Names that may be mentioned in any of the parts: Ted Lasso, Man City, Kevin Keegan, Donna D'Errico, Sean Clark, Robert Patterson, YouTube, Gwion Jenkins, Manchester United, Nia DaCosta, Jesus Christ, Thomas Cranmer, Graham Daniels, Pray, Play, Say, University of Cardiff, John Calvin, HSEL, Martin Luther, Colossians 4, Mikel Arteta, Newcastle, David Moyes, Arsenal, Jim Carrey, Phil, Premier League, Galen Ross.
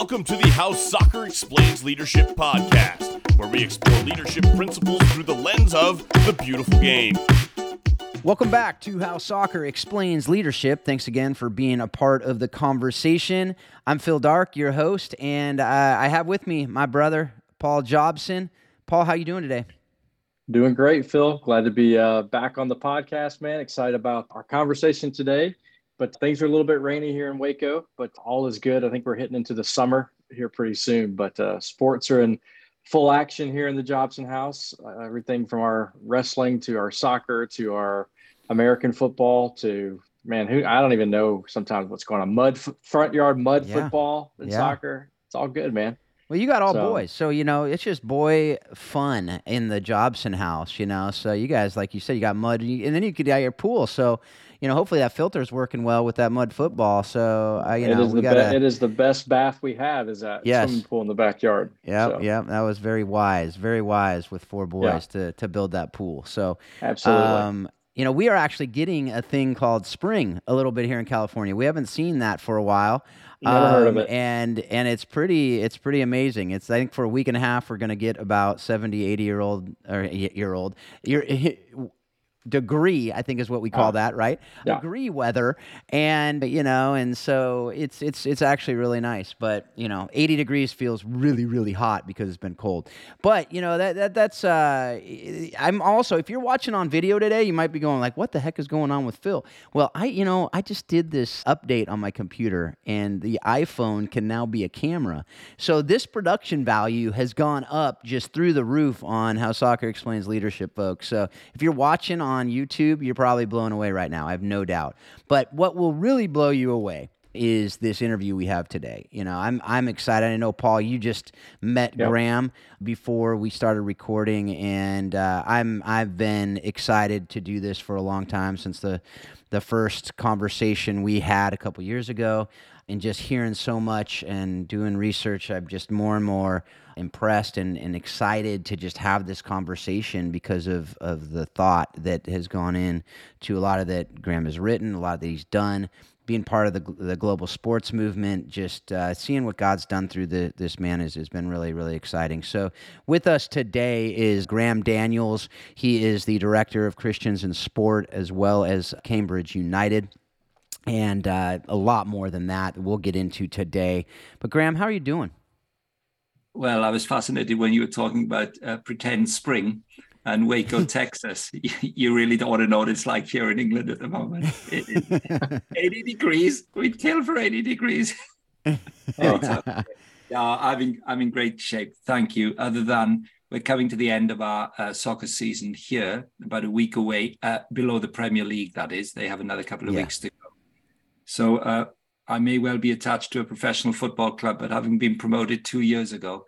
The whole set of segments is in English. Welcome to the How Soccer Explains Leadership podcast, where we explore leadership principles through the lens of the beautiful game. Welcome back to How Soccer Explains Leadership. Thanks again for being a part of the conversation. I'm Phil Dark, your host, and I have with me my brother, Paul Jobson. Paul, how you doing today? Doing great, Phil. Glad to be back on the podcast, man. Excited about our conversation today. But things are a little bit rainy here in Waco, but all is good. I think we're hitting into the summer here pretty soon, but sports are in full action here in the Jobson house. Everything from our wrestling to our soccer to our American football to, man, I don't even know sometimes what's going on. Front yard mud football and soccer. It's all good, man. Well, you got all boys, so, you know, it's just boy fun in the Jobson house, you know, so you guys, like you said, you got mud, and then you could get your pool, so, you know, hopefully that filter is working well with that mud football, so, it is the best bath we have is that swimming pool in the backyard. Yeah, that was very wise with four boys to build that pool, so. Absolutely. You know, we are actually getting a thing called spring a little bit here in California. We haven't seen that for a while. Never heard of it. And it's pretty amazing. It's, I think for a week and a half, we're going to get about 70-80 degree, I think is what we call that, right? Yeah. Degree weather. And, you know, and so it's actually really nice, but you know, 80 degrees feels really, really hot because it's been cold. But you know, that's I'm also, if you're watching on video today, you might be going like, what the heck is going on with Phil? Well, I just did this update on my computer and the iPhone can now be a camera. So this production value has gone up just through the roof on How Soccer Explains Leadership, folks. So if you're watching on YouTube, you're probably blown away right now. I have no doubt. But what will really blow you away is this interview we have today. You know, I'm excited. I know, Paul, you just met Graham before we started recording, and I've been excited to do this for a long time since the first conversation we had a couple years ago, and just hearing so much and doing research. I'm just more and more impressed and excited to just have this conversation because of the thought that has gone in to a lot of that Graham has written, a lot that he's done, being part of the global sports movement, just seeing what God's done through this man has been really, really exciting. So with us today is Graham Daniels. He is the director of Christians in Sport as well as Cambridge United, and a lot more than that we'll get into today. But Graham, how are you doing? Well, I was fascinated when you were talking about pretend spring and Waco, Texas. You really don't want to know what it's like here in England at the moment. 80 degrees. We'd kill for 80 degrees. I'm in great shape. Thank you. Other than we're coming to the end of our soccer season here, about a week away, below the Premier League, that is. They have another couple of weeks to go. So I may well be attached to a professional football club, but having been promoted 2 years ago,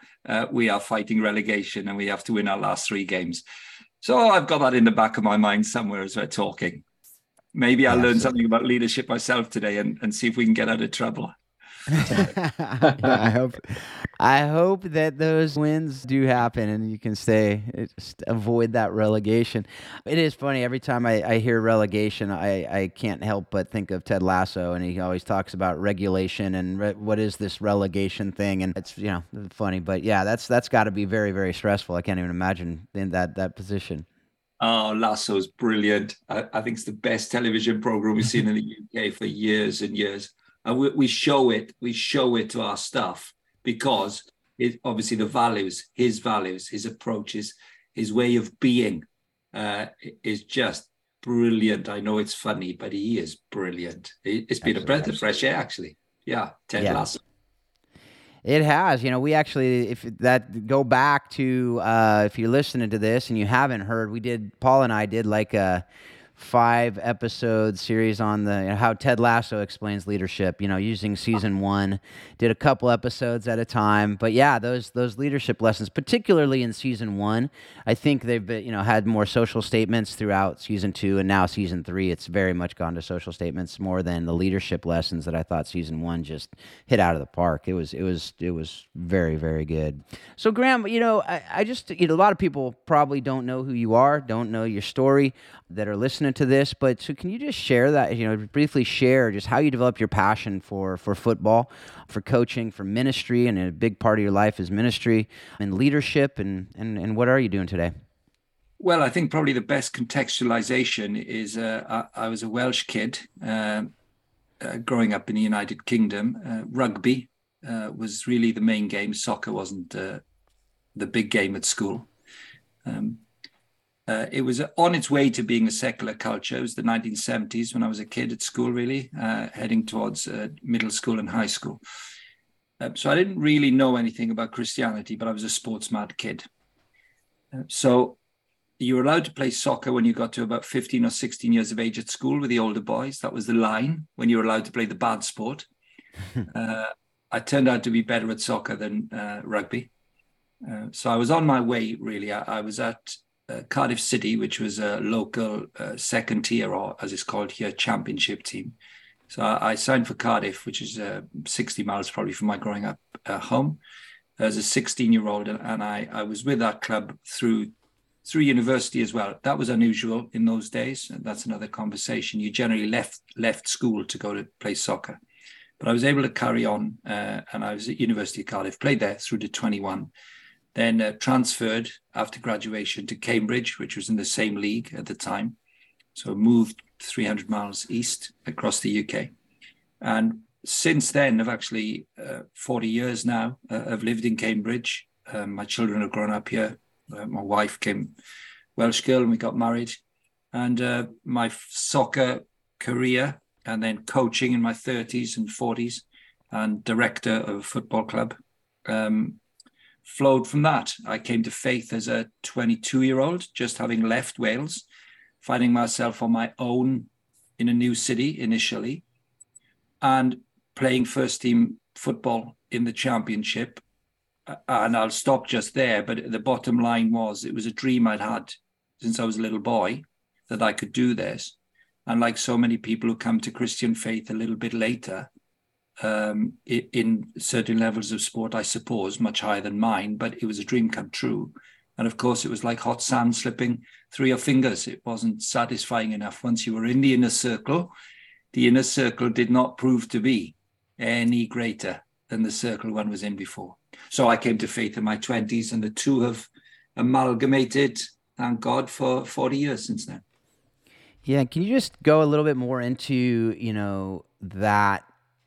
we are fighting relegation and we have to win our last 3 games. So I've got that in the back of my mind somewhere as we're talking. Maybe I'll learn something about leadership myself today and see if we can get out of trouble. I hope that those wins do happen and you can avoid that relegation. It is funny. Every time I hear relegation, I can't help but think of Ted Lasso, and he always talks about regulation and what is this relegation thing? And it's, you know, funny, but yeah, that's got to be very, very stressful. I can't even imagine in that position. Oh, Lasso's brilliant. I think it's the best television program we've seen in the UK for years and years. And we show it to our staff because it, obviously the values, his approaches, his way of being is just brilliant. I know it's funny, but he is brilliant. It's been a breath of fresh air, actually. Yeah, Ted Lasso. It has. You know, we actually, go back to, if you're listening to this and you haven't heard, Paul and I did like a 5-episode series on how Ted Lasso explains leadership, you know, using season 1, did a couple episodes at a time. But yeah, those leadership lessons, particularly in season 1, I think they've been, you know, had more social statements throughout season 2, and now season 3, it's very much gone to social statements more than the leadership lessons that I thought season 1 just hit out of the park. It was very, very good. So Graham, you know, I just, a lot of people probably don't know who you are, don't know your story that are listening listening to this, but so can you just share that, briefly share just how you developed your passion for football, for coaching, for ministry, and a big part of your life is ministry and leadership, and what are you doing today? Well, I think probably the best contextualization is I was a Welsh kid growing up in the United Kingdom. Rugby was really the main game. Soccer wasn't the big game at school. It was on its way to being a secular culture. It was the 1970s when I was a kid at school, really, heading towards middle school and high school. So I didn't really know anything about Christianity, but I was a sports-mad kid. So you were allowed to play soccer when you got to about 15 or 16 years of age at school with the older boys. That was the line when you were allowed to play the bad sport. I turned out to be better at soccer than rugby. So I was on my way, really. I was at Cardiff City, which was a local second tier, or as it's called here, championship team. So I signed for Cardiff, which is 60 miles probably from my growing up home as a 16-year-old. And I was with that club through university as well. That was unusual in those days. And that's another conversation. You generally left school to go to play soccer. But I was able to carry on, and I was at University of Cardiff, played there through to 21, then transferred after graduation to Cambridge, which was in the same league at the time. So moved 300 miles east across the UK. And since then, I've actually 40 years now, I've lived in Cambridge. My children have grown up here. My wife came Welsh girl and we got married. And my soccer career, and then coaching in my 30s and 40s, and director of a football club, flowed from that. I came to faith as a 22-year-old, just having left Wales, finding myself on my own in a new city initially, and playing first-team football in the championship. And I'll stop just there, but the bottom line was it was a dream I'd had since I was a little boy that I could do this. And like so many people who come to Christian faith a little bit later, in certain levels of sport, I suppose, much higher than mine, but it was a dream come true. And of course, it was like hot sand slipping through your fingers. It wasn't satisfying enough. Once you were in the inner circle did not prove to be any greater than the circle one was in before. So I came to faith in my 20s, and the two have amalgamated, thank God, for 40 years since then. Yeah, can you just go a little bit more into, that,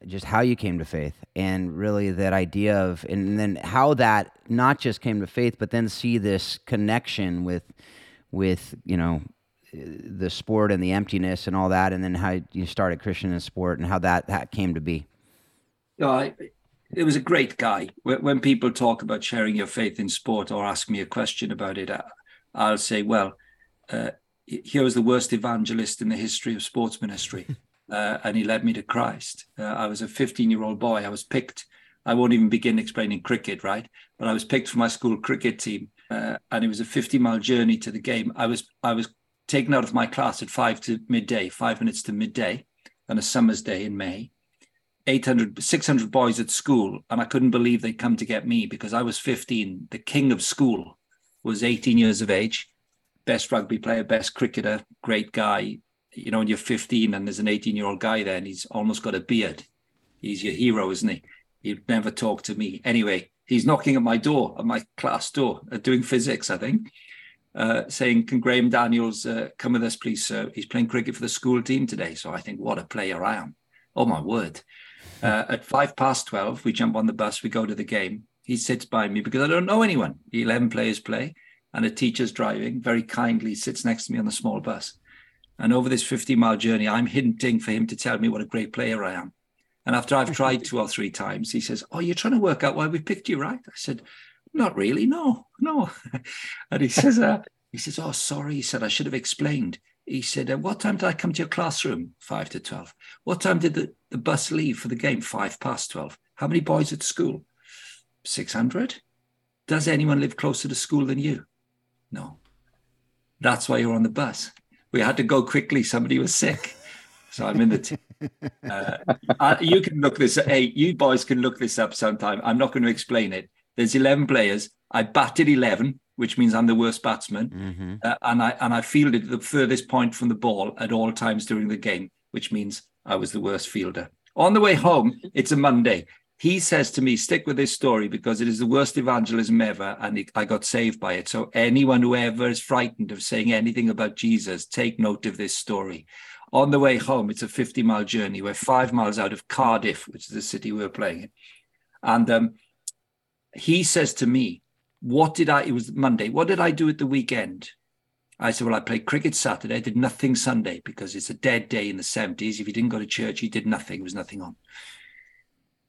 just how you came to faith and really that idea of, and then how that not just came to faith, but then see this connection with the sport and the emptiness and all that, and then how you started Christian in Sport and how that came to be? It was a great guy. When people talk about sharing your faith in sport or ask me a question about it, I'll say, well, here was the worst evangelist in the history of sports ministry, and he led me to Christ. I was a 15-year-old boy. I was picked. I won't even begin explaining cricket, right? But I was picked for my school cricket team, and it was a 50-mile journey to the game. I was taken out of my class at 5 minutes to midday, on a summer's day in May. 600 boys at school, and I couldn't believe they'd come to get me because I was 15. The king of school was 18 years of age. Best rugby player, best cricketer, great guy, and you're 15 and there's an 18-year-old guy there and he's almost got a beard. He's your hero, isn't he? He'd never talk to me. Anyway, he's knocking at my door, at my class door, doing physics, I think, saying, can Graham Daniels come with us, please, sir? He's playing cricket for the school team today. So I think, what a player I am. Oh, my word. At 12:05, we jump on the bus, we go to the game. He sits by me because I don't know anyone. 11 players play. And a teacher's driving, very kindly sits next to me on the small bus. And over this 50-mile journey, I'm hinting for him to tell me what a great player I am. And after I've tried 2 or 3 times, he says, oh, you're trying to work out why we picked you, right? I said, not really, no. And he says, oh, sorry. He said, I should have explained. He said, what time did I come to your classroom? 5 to 12. What time did the bus leave for the game? 12:05. How many boys at school? 600. Does anyone live closer to school than you? No, that's why you're on the bus. We had to go quickly. Somebody was sick. So I'm in the team. You can look this up. Hey, you boys can look this up sometime. I'm not going to explain it. There's 11 players. I batted 11. which means I'm the worst batsman. Mm-hmm. And I fielded the furthest point from the ball at all times during the game, which means I was the worst fielder. On the way home, it's a Monday. He says to me, stick with this story because it is the worst evangelism ever, and I got saved by it. So anyone who ever is frightened of saying anything about Jesus, take note of this story. On the way home, it's a 50-mile journey. We're 5 miles out of Cardiff, which is the city we're playing in. And he says to me, it was Monday, what did I do at the weekend? I said, well, I played cricket Saturday. I did nothing Sunday because it's a dead day in the 70s. If you didn't go to church, you did nothing. There was nothing on.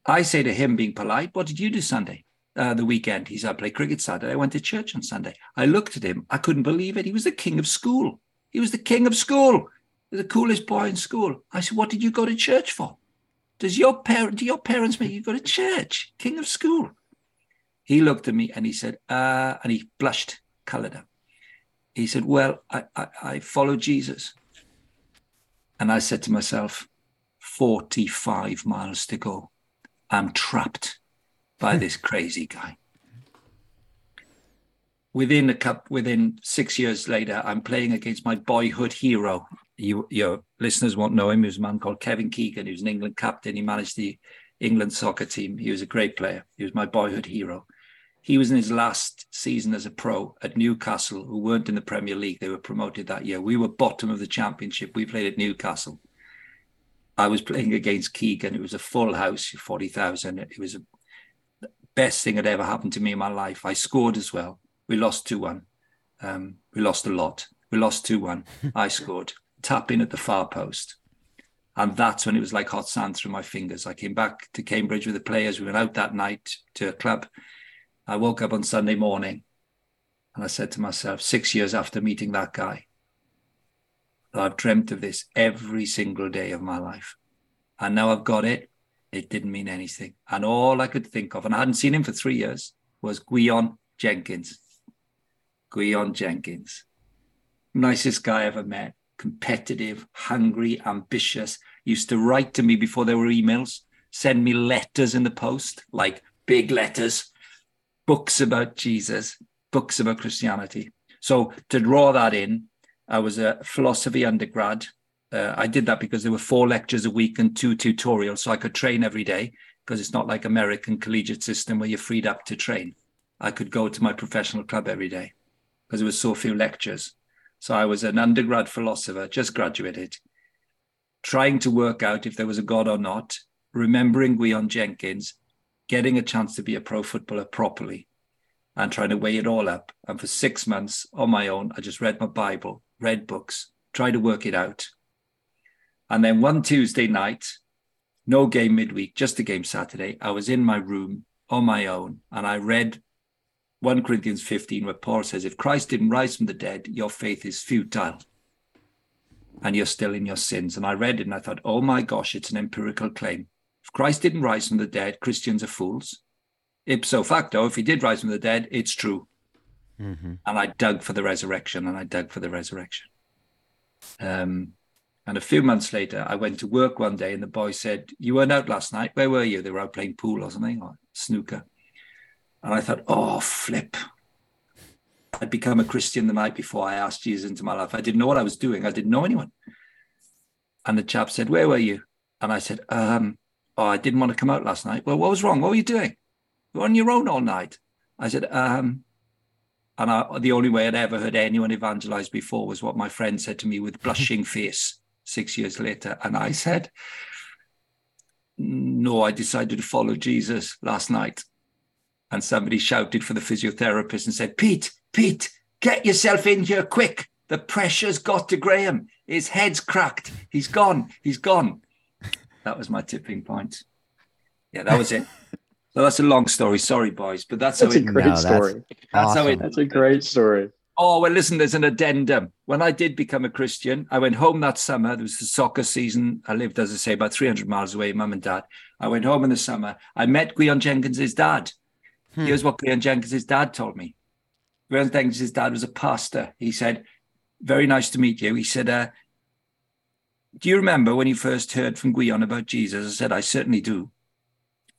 I say to him, being polite, what did you do Sunday? The weekend. He said, I played cricket Saturday. I went to church on Sunday. I looked at him. I couldn't believe it. He was the king of school. He was the king of school. The coolest boy in school. I said, what did you go to church for? Do your parents make you go to church? King of school. He looked at me and he said, and he blushed, coloured up. He said, well, I follow Jesus. And I said to myself, 45 miles to go. I'm trapped by this crazy guy. Within 6 years later, I'm playing against my boyhood hero. Your listeners won't know him. He was a man called Kevin Keegan. He was an England captain. He managed the England soccer team. He was a great player. He was my boyhood hero. He was in his last season as a pro at Newcastle, who weren't in the Premier League. They were promoted that year. We were bottom of the championship. We played at Newcastle. I was playing against Keegan. It was a full house, 40,000. It was the best thing that ever happened to me in my life. I scored as well. We lost 2-1. We lost a lot. We lost 2-1. I scored. Tap in at the far post. And that's when it was like hot sand through my fingers. I came back to Cambridge with the players. We went out that night to a club. I woke up on Sunday morning and I said to myself, 6 years after meeting that guy, I've dreamt of this every single day of my life. And now I've got it. It didn't mean anything. And all I could think of, and I hadn't seen him for 3 years, was Gwion Jenkins. Gwion Jenkins. Nicest guy I ever met. Competitive, hungry, ambitious. Used to write to me before there were emails. Send me letters in the post, like big letters. Books about Jesus. Books about Christianity. So to draw that in, I was a philosophy undergrad. I did that because there were 4 lectures a week and 2 tutorials, so I could train every day because it's not like American collegiate system where you're freed up to train. I could go to my professional club every day because there were so few lectures. So I was an undergrad philosopher, just graduated, trying to work out if there was a God or not, remembering Gwion Jenkins, getting a chance to be a pro footballer properly and trying to weigh it all up. And for 6 months on my own, I just read my Bible, read books, try to work it out. And then one Tuesday night, no game midweek, just a game Saturday, I was in my room on my own and I read 1 Corinthians 15, where Paul says, if Christ didn't rise from the dead, your faith is futile and you're still in your sins. And I read it and I thought, oh my gosh, it's an empirical claim. If Christ didn't rise from the dead, Christians are fools. Ipso facto, if he did rise from the dead, it's true. Mm-hmm. And I dug for the resurrection, and a few months later, I went to work one day and the boy said, you weren't out last night. Where were you? They were out playing pool or something, or snooker. And I thought, oh, flip. I'd become a Christian the night before I asked Jesus into my life. I didn't know what I was doing. I didn't know anyone. And the chap said, where were you? And I said, I didn't want to come out last night. Well, what was wrong? What were you doing? You were on your own all night. I said, the only way I'd ever heard anyone evangelize before was what my friend said to me with blushing face 6 years later. And I said, no, I decided to follow Jesus last night. And somebody shouted for the physiotherapist and said, Pete, get yourself in here quick. The pressure's got to Graham. His head's cracked. He's gone. That was my tipping point. Yeah, that was it. So that's a long story. Sorry, boys, but that's a great story. That's a great story. Oh, well, listen, there's an addendum. When I did become a Christian, I went home that summer. It was the soccer season. I lived, as I say, about 300 miles away, mum and dad. I went home in the summer. I met Gwion Jenkins' dad. Here's what Gwion Jenkins' dad told me. Gwion Jenkins' dad was a pastor. He said, very nice to meet you. He said, do you remember when you first heard from Gwion about Jesus? I said, I certainly do.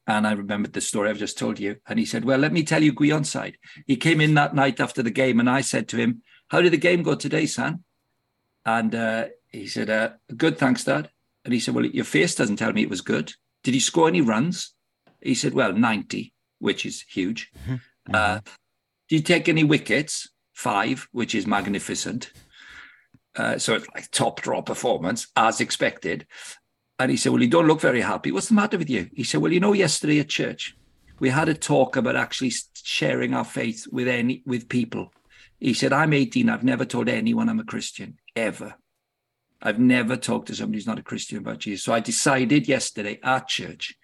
And I remembered the story I've just told you. And he said, well, let me tell you Gwyon's side. He came in that night after the game and I said to him, how did the game go today, son? And he said, good, thanks, Dad. And he said, well, your face doesn't tell me it was good. Did he score any runs? He said, well, 90, which is huge. Mm-hmm. Do you take any wickets? 5, which is magnificent. So it's like top draw performance, as expected. And he said, well, you don't look very happy. What's the matter with you? He said, well, you know, yesterday at church, we had a talk about actually sharing our faith with people. He said, I'm 18. I've never told anyone I'm a Christian, ever. I've never talked to somebody who's not a Christian about Jesus. So I decided yesterday at church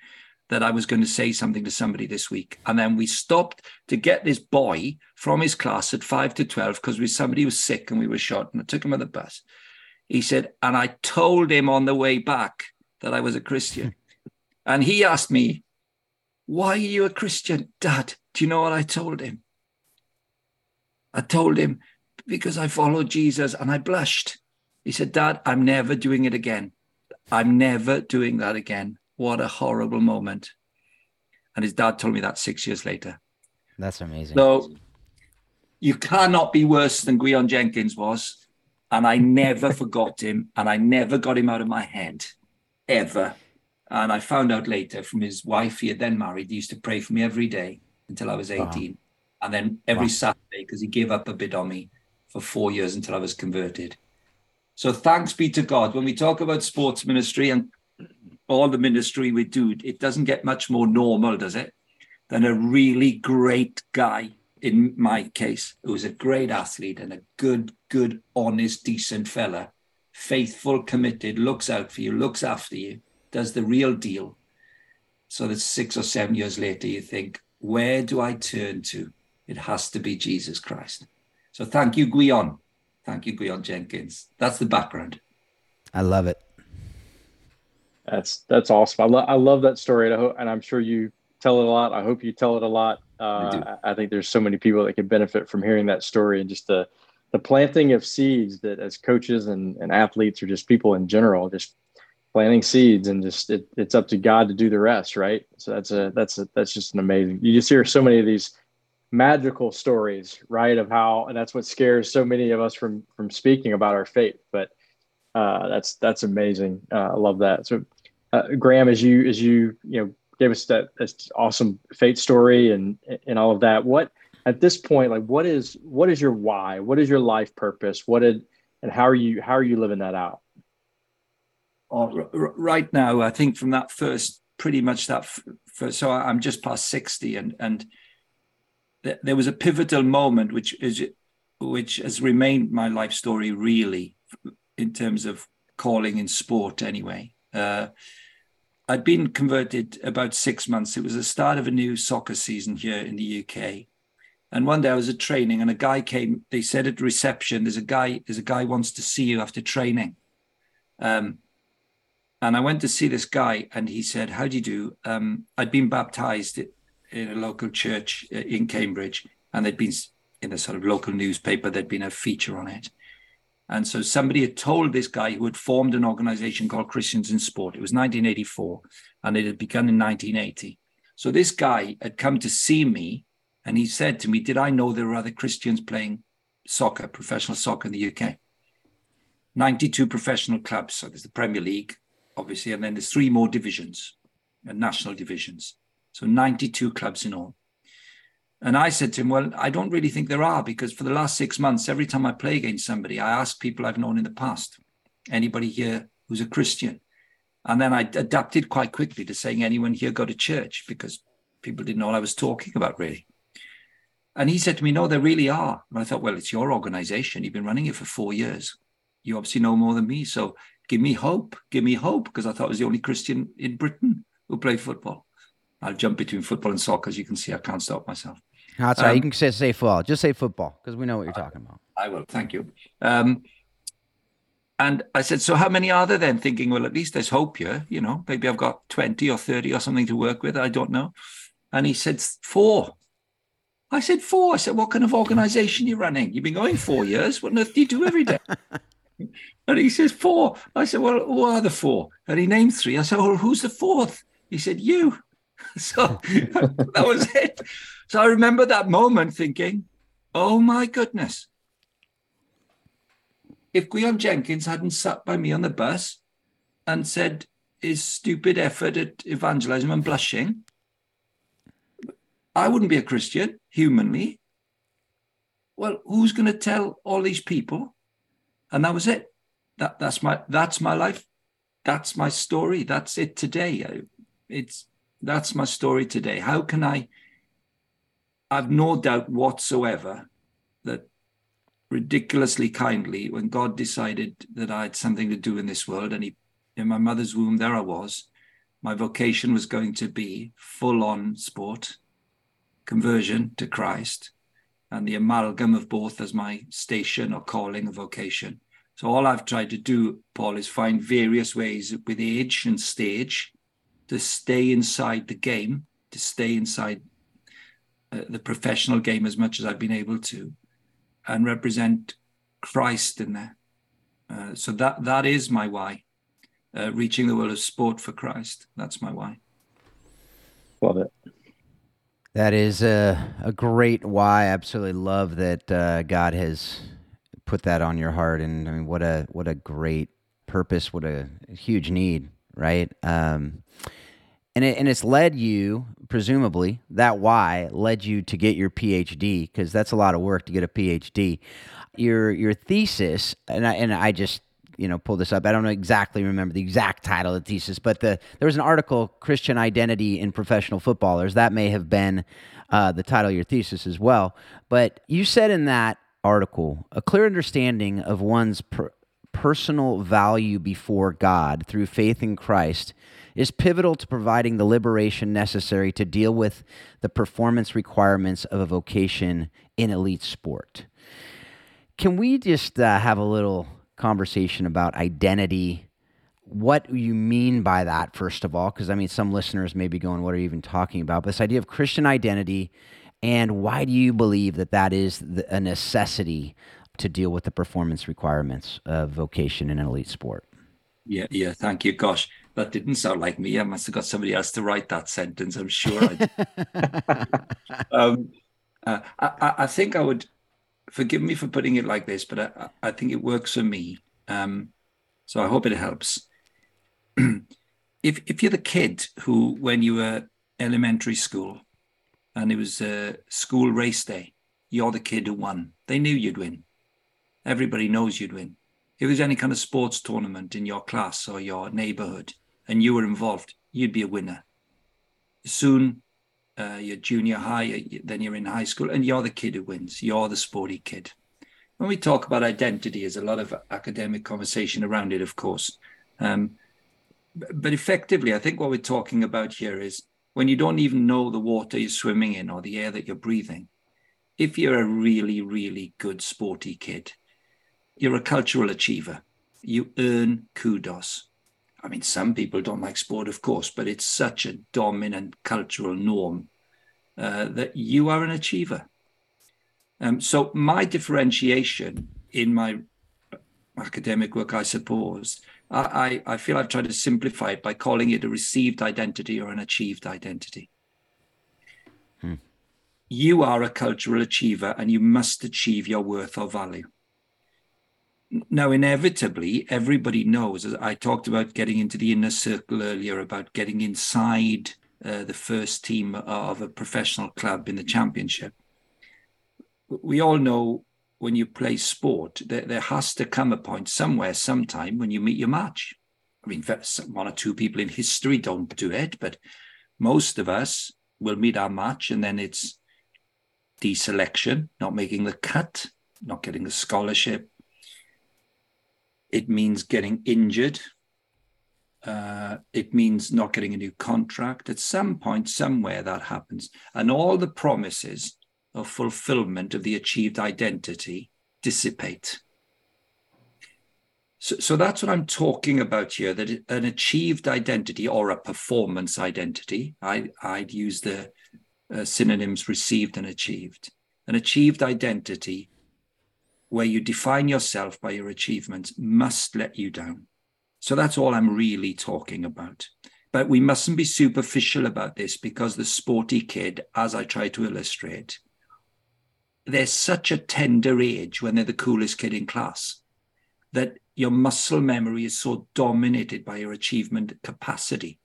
that I was going to say something to somebody this week. And then we stopped to get this boy from his class at 5 to 12 because somebody was sick and we were shot, and I took him on the bus. He said, and I told him on the way back that I was a Christian. And he asked me, why are you a Christian, Dad? Do you know what I told him? I told him, because I followed Jesus, and I blushed. He said, Dad, I'm never doing it again. I'm never doing that again. What a horrible moment. And his dad told me that 6 years later. That's amazing. So you cannot be worse than Gwion Jenkins was. And I never forgot him. And I never got him out of my head. Ever. And I found out later from his wife he had then married. He used to pray for me every day until I was 18. Wow. And then every Saturday, because he gave up a bit on me for 4 years until I was converted. So thanks be to God. When we talk about sports ministry and all the ministry we do, it doesn't get much more normal, does it, than a really great guy, in my case, who was a great athlete and a good, honest, decent fella. Faithful, committed, looks out for you, looks after you, does the real deal. So that 6 or 7 years later, you think, where do I turn to? It has to be Jesus Christ. So thank you, Gwion. Thank you, Gwion Jenkins. That's the background. I love it. That's awesome. I love that story, and I'm sure you tell it a lot. I hope you tell it a lot. I think there's so many people that could benefit from hearing that story, and just the planting of seeds that as coaches and athletes, or just people in general, just planting seeds, and just it's up to God to do the rest. Right. So that's just an amazing, you just hear so many of these magical stories, right. Of how, and that's what scares so many of us from speaking about our faith, but that's amazing. I love that. So Graham, as you gave us that awesome faith story and all of that, at this point, like, what is your why? What is your life purpose? And how are you living that out? Oh, right now, I think from that first, pretty much that first. So I'm just past 60, and there was a pivotal moment which has remained my life story, really, in terms of calling in sport. Anyway, I'd been converted about 6 months. It was the start of a new soccer season here in the UK. And one day I was at training and a guy came, they said at reception, there's a guy wants to see you after training. And I went to see this guy and he said, how do you do? I'd been baptized in a local church in Cambridge, and there'd been, in a sort of local newspaper, there'd been a feature on it. And so somebody had told this guy who had formed an organization called Christians in Sport. It was 1984 and it had begun in 1980. So this guy had come to see me. And he said to me, did I know there were other Christians playing soccer, professional soccer in the UK? 92 professional clubs. So there's the Premier League, obviously, and then there's 3 more divisions and national divisions. So 92 clubs in all. And I said to him, well, I don't really think there are, because for the last 6 months, every time I play against somebody, I ask people I've known in the past, anybody here who's a Christian? And then I adapted quite quickly to saying anyone here go to church, because people didn't know what I was talking about, really. And he said to me, no, there really are. And I thought, well, it's your organization. You've been running it for 4 years. You obviously know more than me. So give me hope, because I thought I was the only Christian in Britain who played football. I'll jump between football and soccer. As you can see, I can't stop myself. That's right. You can say football. Just say football, because we know what you're talking about. I will. Thank you. And I said, so how many are there then? Thinking, well, at least there's hope here. You know, maybe I've got 20 or 30 or something to work with. I don't know. And he said, 4. I said, 4. I said, what kind of organization are you running? You've been going 4 years. What on earth do you do every day? And he says, 4. I said, well, who are the 4? And he named 3. I said, well, who's the 4th? He said, you. So that was it. So I remember that moment thinking, oh my goodness. If Gwion Jenkins hadn't sat by me on the bus and said his stupid effort at evangelism and blushing, I wouldn't be a Christian, humanly. Well, who's going to tell all these people? And that was it. That's my life. That's my story. That's it today. That's my story today. How can I've no doubt whatsoever that ridiculously kindly, when God decided that I had something to do in this world, and in my mother's womb, there I was, my vocation was going to be full-on sport, conversion to Christ, and the amalgam of both as my station or calling or vocation. So all I've tried to do, Paul, is find various ways with age and stage to stay inside the game, to stay inside the professional game as much as I've been able to, and represent Christ in there. So that is my why. Reaching the world of sport for Christ. That's my why. Love it. That is a great why. I absolutely love that God has put that on your heart. And I mean, what a great purpose, what a huge need, right? And it's led you, presumably, that why led you to get your PhD, because that's a lot of work to get a PhD. Your thesis, and I just, pull this up. I don't remember the exact title of the thesis, but there was an article, Christian Identity in Professional Footballers. That may have been the title of your thesis as well. But you said in that article, a clear understanding of one's personal value before God through faith in Christ is pivotal to providing the liberation necessary to deal with the performance requirements of a vocation in elite sport. Can we just have a little conversation about identity, what you mean by that, first of all, because some listeners may be going, what are you even talking about? But this idea of Christian identity, and why do you believe that is a necessity to deal with the performance requirements of vocation in an elite sport? Yeah, thank you. Gosh, that didn't sound like me. I must have got somebody else to write that sentence, I'm sure. I think I would... Forgive me for putting it like this, but I think it works for me. So I hope it helps. If you're the kid who, when you were elementary school and it was a school race day, you're the kid who won. They knew you'd win. Everybody knows you'd win. If there's any kind of sports tournament in your class or your neighborhood and you were involved, you'd be a winner. Soon, you're junior high, then you're in high school, and you're the kid who wins. You're the sporty kid. When we talk about identity, there's a lot of academic conversation around it, of course. But effectively, I think what we're talking about here is when you don't even know the water you're swimming in or the air that you're breathing, if you're a really, really good sporty kid, you're a cultural achiever. You earn kudos. Some people don't like sport, of course, but it's such a dominant cultural norm that you are an achiever. So my differentiation in my academic work, I suppose, I feel I've tried to simplify it by calling it a received identity or an achieved identity. You are a cultural achiever and you must achieve your worth or value. Now, inevitably, everybody knows, as I talked about getting into the inner circle earlier, about getting inside the first team of a professional club in the championship. We all know when you play sport, there has to come a point somewhere, sometime, when you meet your match. One or two people in history don't do it, but most of us will meet our match, and then it's deselection, not making the cut, not getting the scholarship. It means getting injured. It means not getting a new contract. At some point, somewhere, that happens. And all the promises of fulfillment of the achieved identity dissipate. So that's what I'm talking about here, that an achieved identity or a performance identity, I'd use the synonyms received and achieved. An achieved identity where you define yourself by your achievements must let you down. So that's all I'm really talking about. But we mustn't be superficial about this, because the sporty kid, as I try to illustrate, they're such a tender age when they're the coolest kid in class that your muscle memory is so dominated by your achievement capacity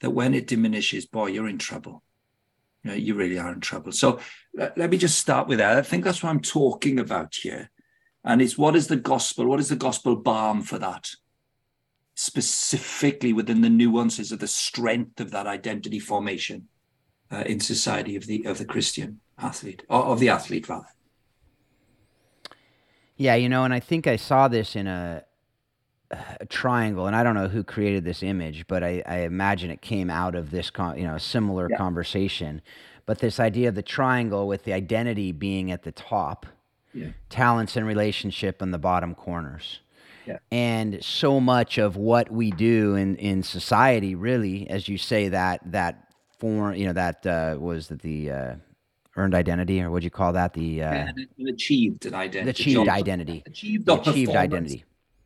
that when it diminishes, boy, you're in trouble. You really are in trouble. So let me just start with that. I think that's what I'm talking about here. And it's what is the gospel? What is the gospel balm for that? Specifically within the nuances of the strength of that identity formation in society of the Christian athlete, or of the athlete rather. Yeah, and I think I saw this in a triangle, and I don't know who created this image, but I imagine it came out of this similar conversation. But this idea of the triangle with the identity being at the top, talents and relationship in the bottom corners. Yeah. And so much of what we do in society, really, as you say, that form, was the earned identity, or what'd you call that? The achieved identity.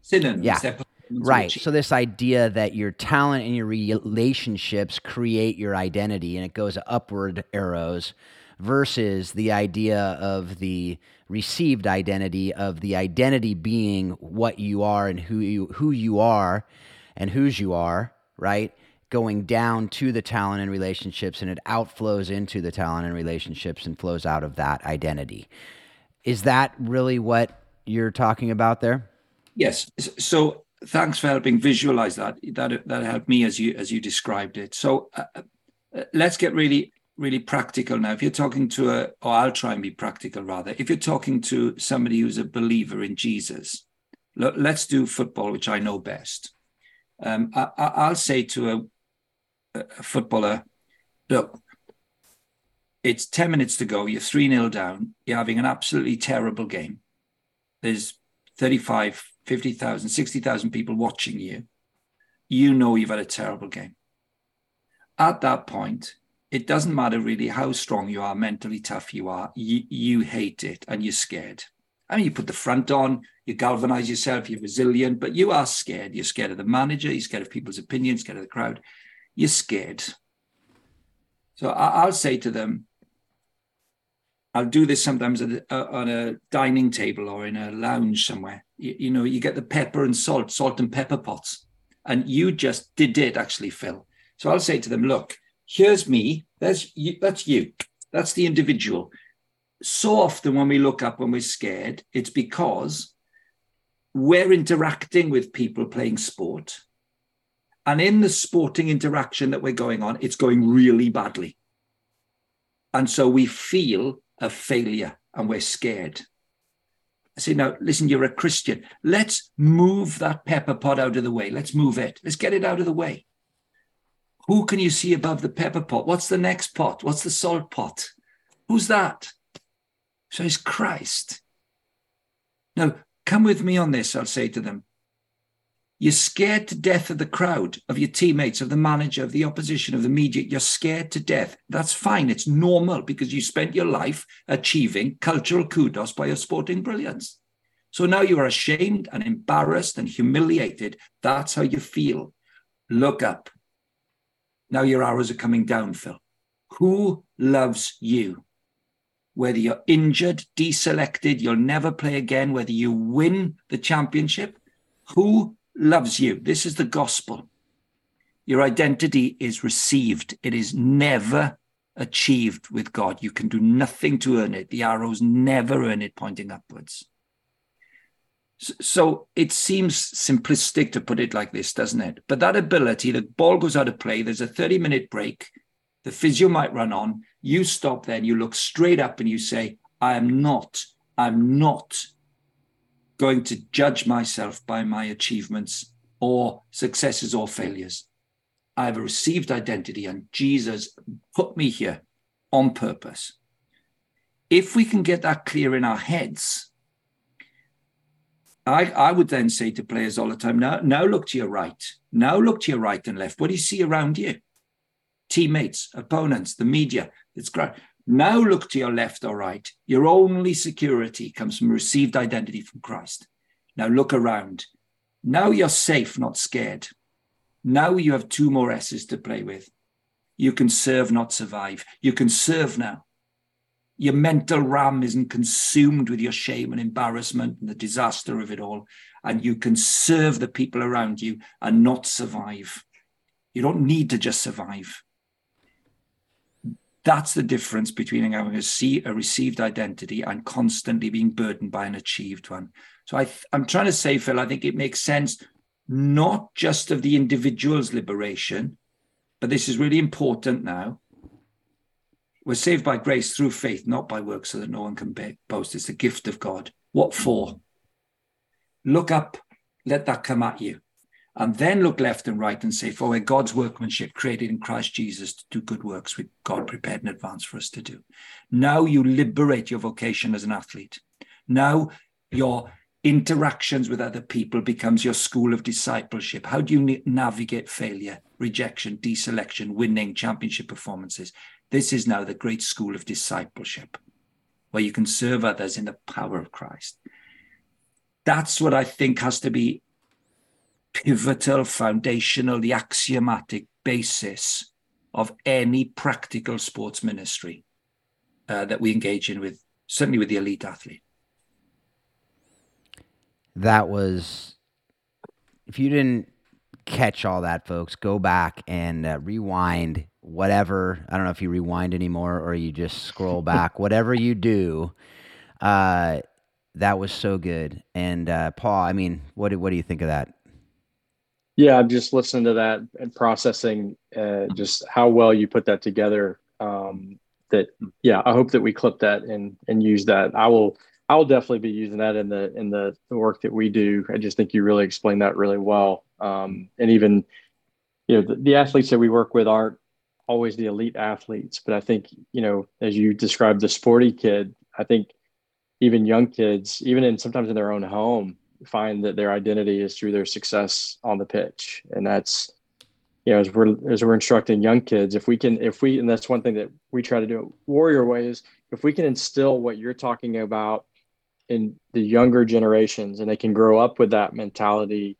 Synonyms. Yeah. Right. So this idea that your talent and your relationships create your identity, and it goes upward arrows, versus the idea of the received identity, of the identity being what you are and who you are and whose you are, right? Going down to the talent and relationships, and it outflows into the talent and relationships and flows out of that identity. Is that really what you're talking about there? Yes. So thanks for helping visualize that. That helped me as you described it. So let's get really practical now. If you're talking to I'll try and be practical rather. If you're talking to somebody who's a believer in Jesus, let's do football, which I know best. I'll say to a footballer, look, it's 10 minutes to go. You're 3-0 down. You're having an absolutely terrible game. There's 35, 50,000, 60,000 people watching you. You know you've had a terrible game. At that point, it doesn't matter really how strong you are, mentally tough you are. You hate it and you're scared. I mean, you put the front on, you galvanize yourself, you're resilient, but you are scared. You're scared of the manager. You're scared of people's opinions, scared of the crowd. You're scared. So I'll say to them, I'll do this sometimes on a dining table or in a lounge somewhere. You get the pepper and salt and pepper pots. And you just did it actually, Phil. So I'll say to them, look, here's me. That's you. That's the individual. So often when we look up when we're scared, it's because we're interacting with people playing sport. And in the sporting interaction that we're going on, it's going really badly. And so we feel a failure and we're scared. I say, now, listen, you're a Christian. Let's move that pepper pot out of the way. Let's move it. Let's get it out of the way. Who can you see above the pepper pot? What's the next pot? What's the salt pot? Who's that? So it's Christ. Now, come with me on this, I'll say to them. You're scared to death of the crowd, of your teammates, of the manager, of the opposition, of the media. You're scared to death. That's fine. It's normal because you spent your life achieving cultural kudos by your sporting brilliance. So now you are ashamed and embarrassed and humiliated. That's how you feel. Look up. Now your arrows are coming down, Phil. Who loves you? Whether you're injured, deselected, you'll never play again, whether you win the championship, who loves you? This is the gospel. Your identity is received. It is never achieved with God. You can do nothing to earn it. The arrows never earn it, pointing upwards. So it seems simplistic to put it like this, doesn't it? But that ability, the ball goes out of play, there's a 30-minute break, the physio might run on, you stop there and you look straight up and you say, I'm not going to judge myself by my achievements or successes or failures. I have a received identity and Jesus put me here on purpose. If we can get that clear in our heads, I would then say to players all the time, now look to your right. Now look to your right and left. What do you see around you? Teammates, opponents, the media. It's great. Now look to your left or right. Your only security comes from received identity from Christ. Now look around. Now you're safe, not scared. Now you have two more S's to play with. You can serve, not survive. You can serve now. Your mental RAM isn't consumed with your shame and embarrassment and the disaster of it all. And you can serve the people around you and not survive. You don't need to just survive. That's the difference between having a received identity and constantly being burdened by an achieved one. So I'm trying to say, Phil, I think it makes sense, not just of the individual's liberation, but this is really important now. We're saved by grace through faith, not by works, so that no one can boast. It's the gift of God. What for? Look up, let that come at you. And then look left and right and say, for we're God's workmanship, created in Christ Jesus to do good works which God prepared in advance for us to do. Now you liberate your vocation as an athlete. Now your interactions with other people becomes your school of discipleship. How do you navigate failure, rejection, deselection, winning, championship performances? This is now the great school of discipleship, where you can serve others in the power of Christ. That's what I think has to be pivotal, foundational, the axiomatic basis of any practical sports ministry that we engage in, with certainly with the elite athlete. That was, if you didn't catch all that, folks, go back and rewind whatever. I don't know if you rewind anymore or you just scroll back, whatever you do. That was so good. And Paul, I mean, what do you think of that? Yeah, I'm just listening to that and processing just how well you put that together. I hope that we clip that and use that. I will definitely be using that in the work that we do. I just think you really explained that really well. And even, you know, the athletes that we work with aren't always the elite athletes, but I think, you know, as you described the sporty kid, I think even young kids, even sometimes in their own home, find that their identity is through their success on the pitch. And that's, you know, as we're instructing young kids, if we, and that's one thing that we try to do at Warrior Way, is if we can instill what you're talking about in the younger generations and they can grow up with that mentality,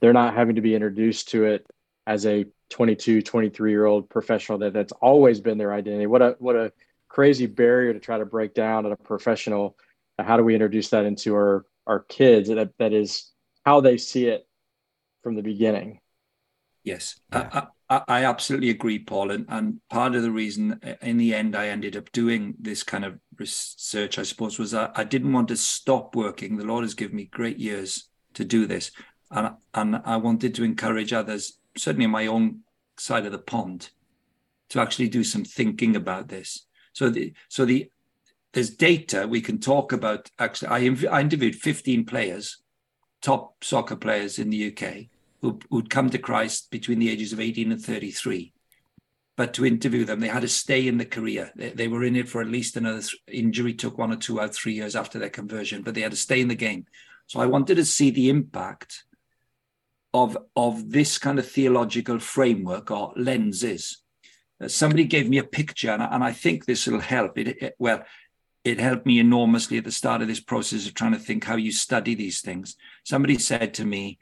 they're not having to be introduced to it as a 22, 23-year-old professional that's always been their identity. What a crazy barrier to try to break down at a professional. How do we introduce that into our kids, that is how they see it from the beginning? Yes, yeah. I absolutely agree, Paul. And part of the reason in the end I ended up doing this kind of research, I suppose, was I didn't want to stop working. The Lord has given me great years to do this. And I wanted to encourage others, certainly on my own side of the pond, to actually do some thinking about this. So there's data we can talk about. Actually, I interviewed 15 players, top soccer players in the UK, who'd come to Christ between the ages of 18 and 33. But to interview them, they had to stay in the career. They were in it for at least another injury, took 1 or 2 out, 3 years after their conversion, but they had to stay in the game. So I wanted to see the impact of this kind of theological framework or lenses. Somebody gave me a picture, and I think this will help. It helped me enormously at the start of this process of trying to think how you study these things. Somebody said to me,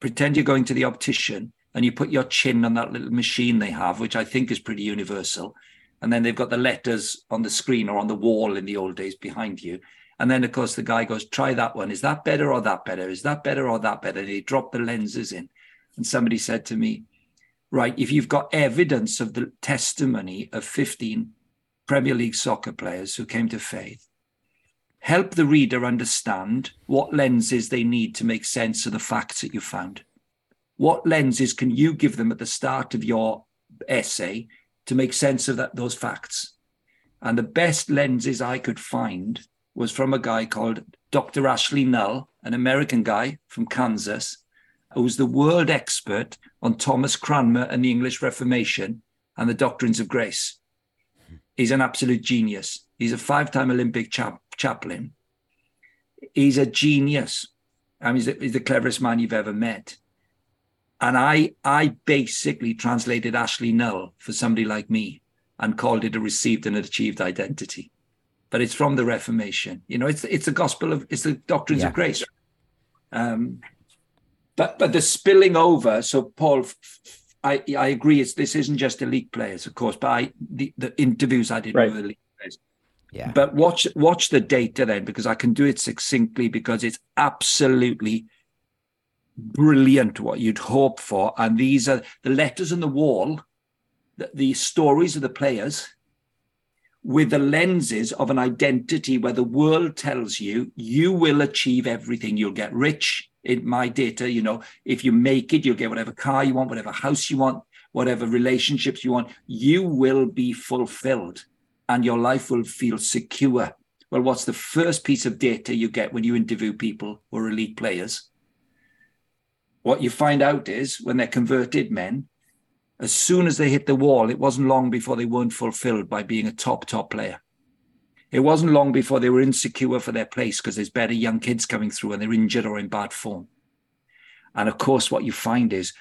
pretend you're going to the optician and you put your chin on that little machine they have, which I think is pretty universal. And then they've got the letters on the screen or on the wall in the old days behind you. And then, of course, the guy goes, try that one. Is that better or that better? Is that better or that better? And he dropped the lenses in. And somebody said to me, right, if you've got evidence of the testimony of 15 Premier League soccer players who came to faith, help the reader understand what lenses they need to make sense of the facts that you found. What lenses can you give them at the start of your essay to make sense of those facts? And the best lenses I could find was from a guy called Dr. Ashley Null, an American guy from Kansas, who was the world expert on Thomas Cranmer and the English Reformation and the doctrines of grace. He's an absolute genius. He's a 5-time Olympic chaplain. He's a genius. I mean, he's the cleverest man you've ever met. And I basically translated Ashley Null for somebody like me and called it a received and achieved identity. But it's from the Reformation. You know, it's the doctrines of grace. But the spilling over, so Paul, I agree, this isn't just elite players, of course, but the interviews I did with elite players. Yeah. But watch the data then, because I can do it succinctly, because it's absolutely brilliant what you'd hope for. And these are the letters on the wall, the stories of the players, with the lenses of an identity where the world tells you, you will achieve everything. You'll get rich. In my data, you know, if you make it, you'll get whatever car you want, whatever house you want, whatever relationships you want. You will be fulfilled and your life will feel secure. Well, what's the first piece of data you get when you interview people who are elite players? What you find out is when they're converted men, as soon as they hit the wall, it wasn't long before they weren't fulfilled by being a top player. It wasn't long before they were insecure for their place because there's better young kids coming through and they're injured or in bad form. And of course, what you find is,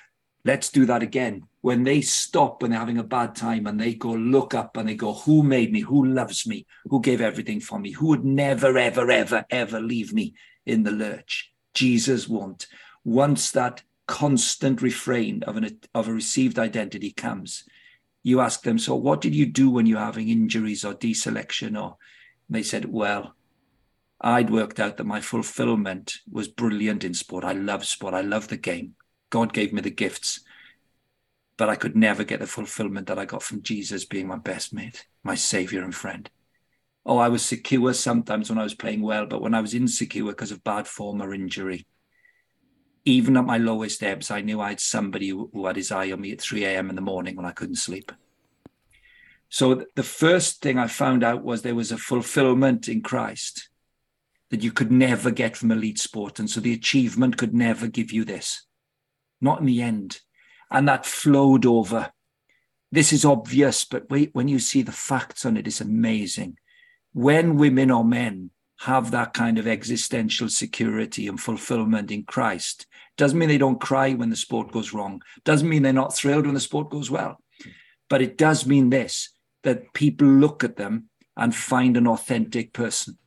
let's do that again. When they stop, when they're having a bad time and they go look up and they go, who made me? Who loves me? Who gave everything for me? Who would never, ever, ever, ever leave me in the lurch? Jesus won't. Once that constant refrain of a received identity comes, you ask them, so what did you do when you're having injuries or deselection or... They said, well, I'd worked out that my fulfillment was brilliant in sport. I love sport. I love the game. God gave me the gifts, but I could never get the fulfillment that I got from Jesus being my best mate, my savior and friend. Oh, I was secure sometimes when I was playing well, but when I was insecure because of bad form or injury, even at my lowest ebbs, I knew I had somebody who had his eye on me at 3 a.m. in the morning when I couldn't sleep. So the first thing I found out was there was a fulfillment in Christ that you could never get from elite sport. And so the achievement could never give you this, not in the end. And that flowed over. This is obvious, but wait, when you see the facts on it, it's amazing. When women or men have that kind of existential security and fulfillment in Christ, doesn't mean they don't cry when the sport goes wrong. Doesn't mean they're not thrilled when the sport goes well. But it does mean this, that people look at them and find an authentic person.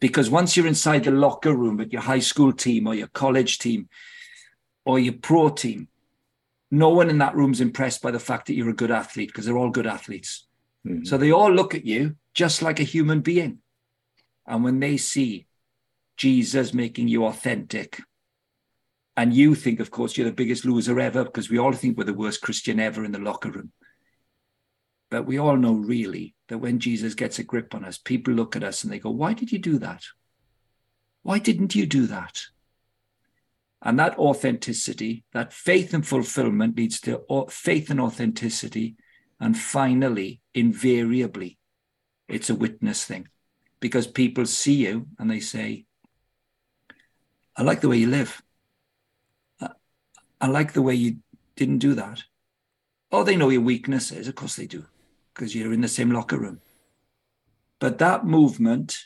Because once you're inside the locker room at your high school team or your college team or your pro team, no one in that room's impressed by the fact that you're a good athlete, because they're all good athletes. Mm-hmm. So they all look at you just like a human being. And when they see Jesus making you authentic, and you think, of course, you're the biggest loser ever, because we all think we're the worst Christian ever in the locker room. But we all know really that when Jesus gets a grip on us, people look at us and they go, why did you do that? Why didn't you do that? And that authenticity, that faith and fulfillment leads to faith and authenticity. And finally, invariably, it's a witness thing, because people see you and they say, I like the way you live. I like the way you didn't do that. Oh, they know your weaknesses. Of course they do, because you're in the same locker room. But that movement,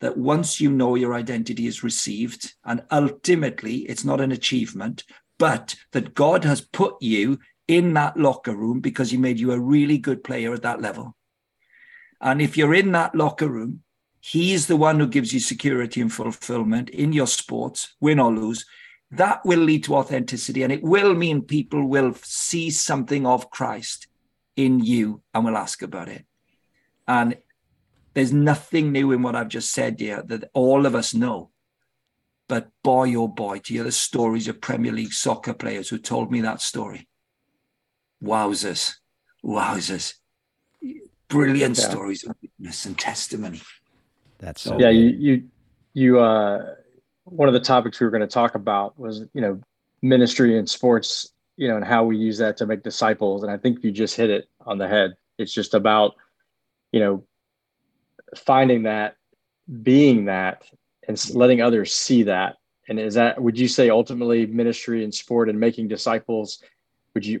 that once you know your identity is received, and ultimately it's not an achievement, but that God has put you in that locker room because he made you a really good player at that level. And if you're in that locker room, he's the one who gives you security and fulfillment in your sports, win or lose. That will lead to authenticity, and it will mean people will see something of Christ in you and will ask about it. And there's nothing new in what I've just said here that all of us know. But boy, oh boy, to hear the stories of Premier League soccer players who told me that story. Wowzers. Brilliant stories of witness and testimony. That's so yeah, good. You one of the topics we were going to talk about was, ministry and sports, and how we use that to make disciples. And I think you just hit it on the head. It's just about, finding that, being that, and letting others see that. And would you say ultimately ministry and sport and making disciples,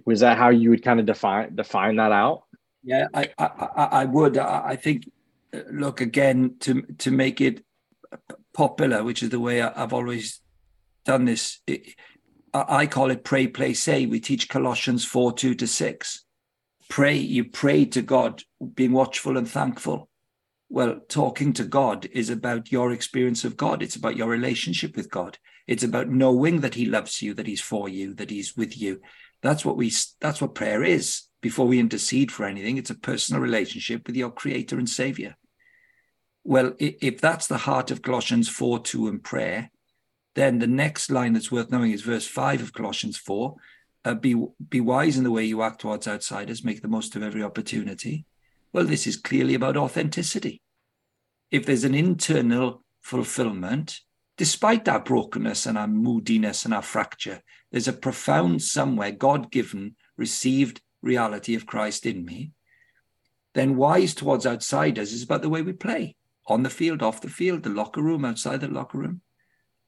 was that how you would kind of define that out? Yeah, I would. I think, look, again, to make it popular, which is the way I've always done this. I call it pray, play, say. We teach Colossians 4:2-6. Pray, you pray to God, being watchful and thankful. Well, talking to God is about your experience of God. It's about your relationship with God. It's about knowing that he loves you, that he's for you, that he's with you. That's what prayer is. Before we intercede for anything, it's a personal relationship with your Creator and Saviour. Well, if that's the heart of Colossians 4:2 in prayer, then the next line that's worth knowing is verse 5 of Colossians 4. Be wise in the way you act towards outsiders, make the most of every opportunity. Well, this is clearly about authenticity. If there's an internal fulfillment, despite our brokenness and our moodiness and our fracture, there's a profound somewhere God-given, received reality of Christ in me, then wise towards outsiders is about the way we play, on the field, off the field, the locker room, outside the locker room.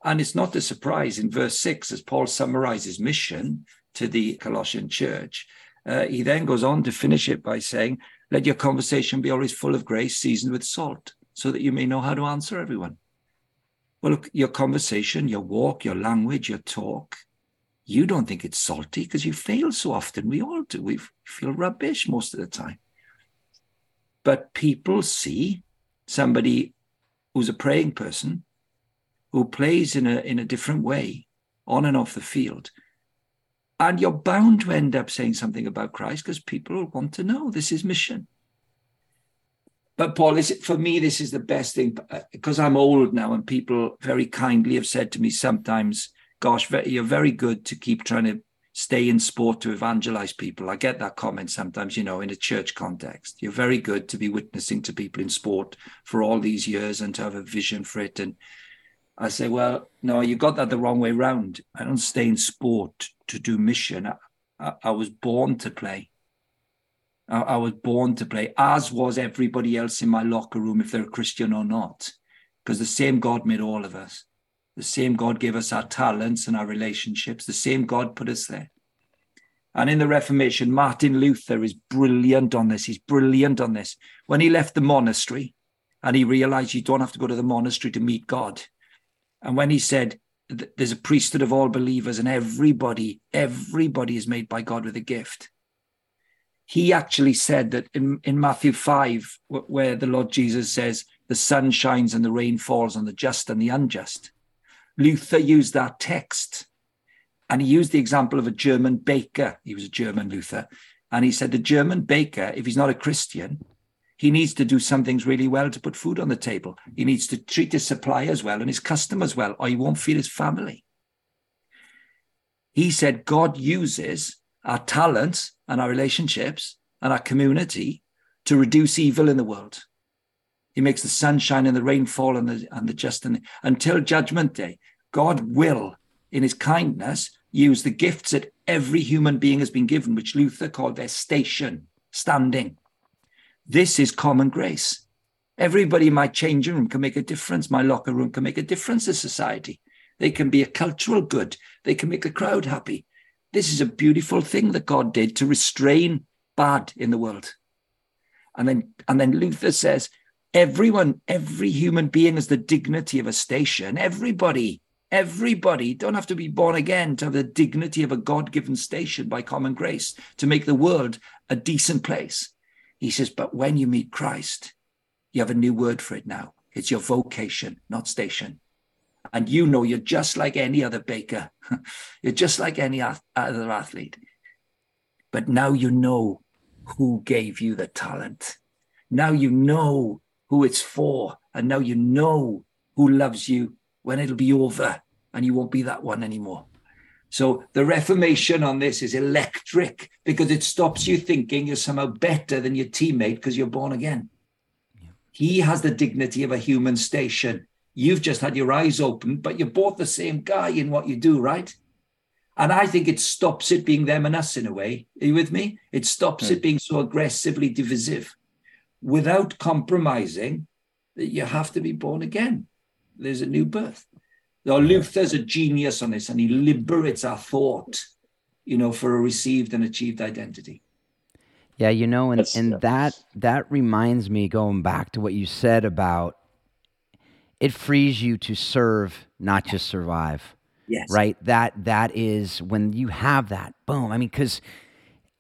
And it's not a surprise in verse 6, as Paul summarizes mission to the Colossian church, he then goes on to finish it by saying, let your conversation be always full of grace, seasoned with salt, so that you may know how to answer everyone. Well, look, your conversation, your walk, your language, your talk, you don't think it's salty because you fail so often. We all do. We feel rubbish most of the time. But people see somebody who's a praying person, who plays in a different way, on and off the field. And you're bound to end up saying something about Christ because people want to know this is mission. But Paul, for me, this is the best thing, because I'm old now and people very kindly have said to me sometimes, gosh, you're very good to keep trying to stay in sport to evangelize people. I get that comment sometimes, you know, in a church context. You're very good to be witnessing to people in sport for all these years and to have a vision for it. And I say, well, no, you got that the wrong way round. I don't stay in sport to do mission. I was born to play. I was born to play, as was everybody else in my locker room, if they're a Christian or not, because the same God made all of us. The same God gave us our talents and our relationships. The same God put us there. And in the Reformation, Martin Luther is brilliant on this. He's brilliant on this. When he left the monastery and he realized you don't have to go to the monastery to meet God. And when he said, there's a priesthood of all believers and everybody is made by God with a gift. He actually said that in Matthew 5, where the Lord Jesus says, the sun shines and the rain falls on the just and the unjust. Luther used that text and he used the example of a German baker. He was a German Luther. And he said the German baker, if he's not a Christian, he needs to do some things really well to put food on the table. He needs to treat his suppliers well and his customers well, or he won't feed his family. He said God uses our talents and our relationships and our community to reduce evil in the world. He makes the sunshine and the rainfall and the just and the, until judgment day. God will, in his kindness, use the gifts that every human being has been given, which Luther called their standing. This is common grace. Everybody in my changing room can make a difference. My locker room can make a difference to society. They can be a cultural good. They can make the crowd happy. This is a beautiful thing that God did to restrain bad in the world. And then Luther says, every human being has the dignity of a station. Everybody don't have to be born again to have the dignity of a God-given station by common grace to make the world a decent place. He says, but when you meet Christ, you have a new word for it now. It's your vocation, not station. And you know, you're just like any other baker. You're just like any other athlete. But now you know who gave you the talent. Now you know who it's for, and now you know who loves you when it'll be over and you won't be that one anymore. So the Reformation on this is electric because it stops you thinking you're somehow better than your teammate because you're born again. Yeah. He has the dignity of a human station. You've just had your eyes opened, but you're both the same guy in what you do, right? And I think it stops it being them and us in a way. Are you with me? It stops it being so aggressively divisive. Without compromising that you have to be born again. There's a new birth. Now, Luther's a genius on this, and he liberates our thought, you know, for a received and achieved identity. Yeah, you know, and that reminds me, going back to what you said about it frees you to serve, not just survive. Yes. Right? That is when you have that, boom. I mean, because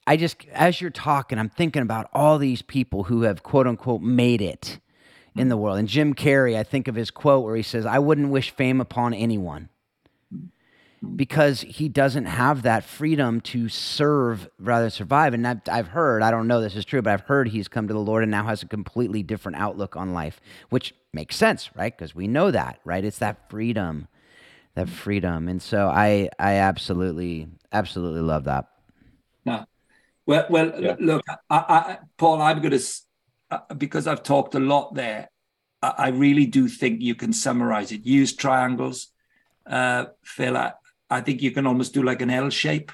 I just, as you're talking, I'm thinking about all these people who have, quote unquote, made it in the world. And Jim Carrey, I think of his quote where he says, I wouldn't wish fame upon anyone. because he doesn't have that freedom to serve rather than survive. And I've heard, I don't know this is true, but I've heard he's come to the Lord and now has a completely different outlook on life, which makes sense, right? Because we know that, right? It's that freedom. And so I absolutely love that. Yeah. Well, yeah. Look, I, Paul, I'm going to, because I've talked a lot there, I really do think you can summarize it. Use triangles. Phil, I think you can almost do like an L shape,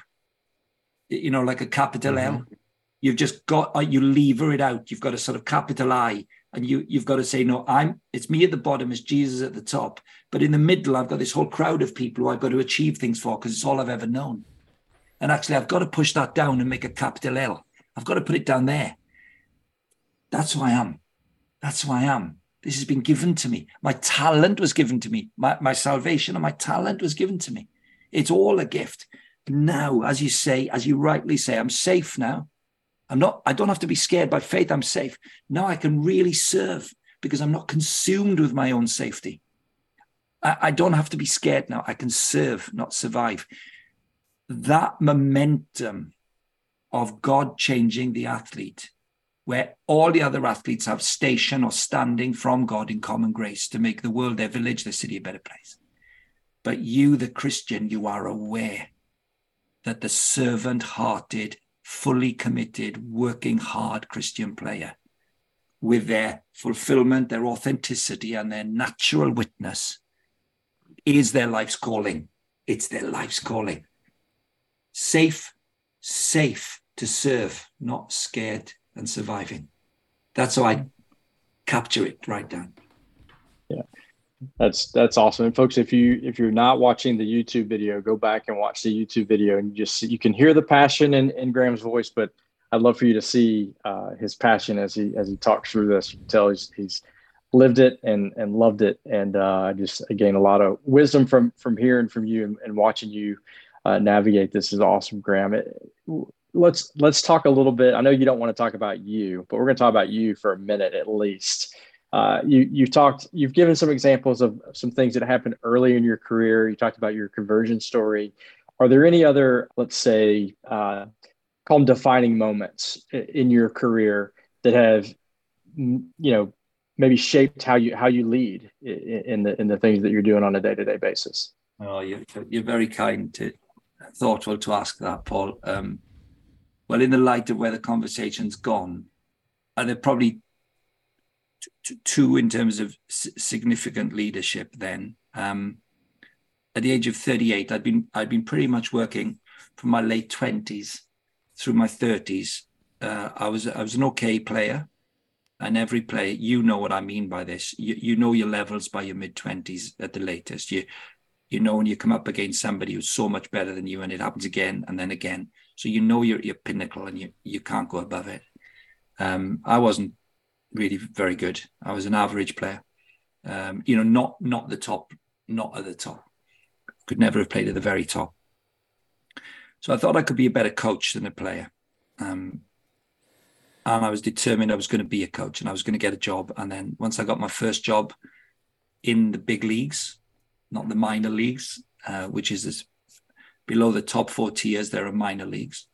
you know, like a capital L. You've just got, you lever it out. You've got a sort of capital I, and you've got to say, no, it's me at the bottom, it's Jesus at the top. But in the middle, I've got this whole crowd of people who I've got to achieve things for because it's all I've ever known. And actually, I've got to push that down and make a capital L. I've got to put it down there. That's who I am. That's who I am. This has been given to me. My talent was given to me. My salvation and my talent was given to me. It's all a gift. But now, as you say, as you rightly say, I'm safe now. I don't have to be scared by faith. I'm safe. Now I can really serve because I'm not consumed with my own safety. I don't have to be scared now. I can serve, not survive. That momentum of God changing the athlete, where all the other athletes have station or standing from God in common grace to make the world, their village, their city a better place. But you, the Christian, you are aware that the servant-hearted, fully committed, working hard Christian player with their fulfillment, their authenticity, and their natural witness is their life's calling. It's their life's calling. Safe to serve, not scared and surviving. That's how I capture it right down. Yeah, that's awesome. And folks, if you're not watching the YouTube video, go back and watch the YouTube video, and you can hear the passion in Graham's voice. But I'd love for you to see his passion as he talks through this. You can tell he's lived it and loved it, and I just again a lot of wisdom from hearing from you and watching you navigate. This is awesome, Graham. Let's talk a little bit. I know you don't want to talk about you, but we're going to talk about you for a minute at least. You've given some examples of some things that happened early in your career. You talked about your conversion story. Are there any other, let's say, call them defining moments in your career that have, you know, maybe shaped how you lead in the things that you're doing on a day-to-day basis? Oh, you're very kind, thoughtful to ask that, Paul. Well, in the light of where the conversation's gone, are there probably two in terms of significant leadership then? At the age of 38, I'd been pretty much working from my late 20s through my 30s. I was an okay player, and every player, you know what I mean by this. You know your levels by your mid-20s at the latest. You know when you come up against somebody who's so much better than you, and it happens again and then again. So you know you're at your pinnacle and you can't go above it. I wasn't really very good. I was an average player. You know, not the top, not at the top. Could never have played at the very top. So I thought I could be a better coach than a player. And I was determined I was going to be a coach and I was going to get a job. And then once I got my first job in the big leagues, not the minor leagues, which is this, below the top four tiers, there are minor leagues.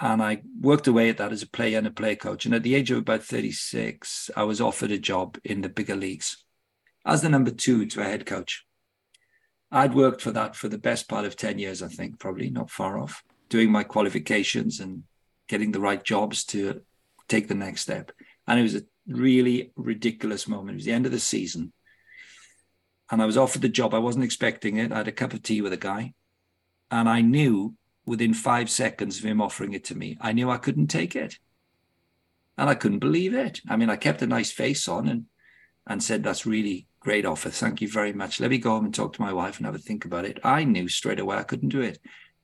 And I worked away at that as a player and a player coach. And at the age of about 36, I was offered a job in the bigger leagues as the number 2 to a head coach. I'd worked for that for the best part of 10 years, I think, probably not far off, doing my qualifications and getting the right jobs to take the next step. And it was a really ridiculous moment. It was the end of the season. And I was offered the job. I wasn't expecting it. I had a cup of tea with a guy. And I knew within 5 seconds of him offering it to me, I knew I couldn't take it. And I couldn't believe it. I mean, I kept a nice face on and said, that's really great offer. Thank you very much. Let me go home and talk to my wife and have a think about it. I knew straight away I couldn't do it.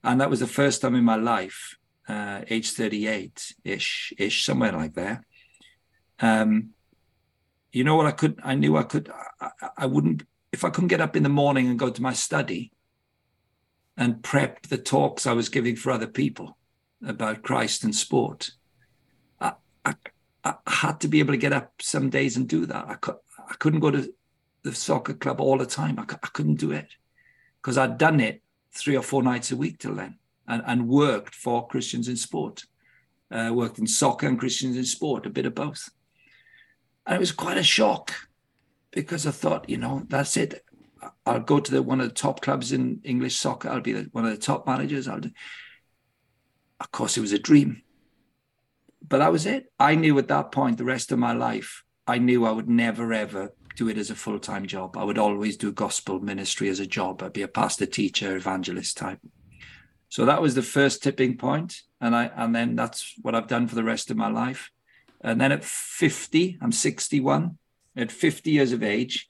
And that was the first time in my life, age 38-ish, somewhere like that. You know what I could? I knew I could. I wouldn't, if I couldn't get up in the morning and go to my study and prep the talks I was giving for other people about Christ and sport. I had to be able to get up some days and do that. I couldn't go to the soccer club all the time. I couldn't do it. because I'd done it 3 or 4 nights a week till then, and worked for Christians in Sport. Worked in soccer and Christians in Sport, a bit of both. And it was quite a shock, because I thought, you know, that's it. I'll go to one of the top clubs in English soccer. I'll be one of the top managers. Of course, it was a dream. But that was it. I knew at that point, the rest of my life, I knew I would never, ever do it as a full-time job. I would always do gospel ministry as a job. I'd be a pastor, teacher, evangelist type. So that was the first tipping point. And then that's what I've done for the rest of my life. And then at 50, I'm 61, at 50 years of age.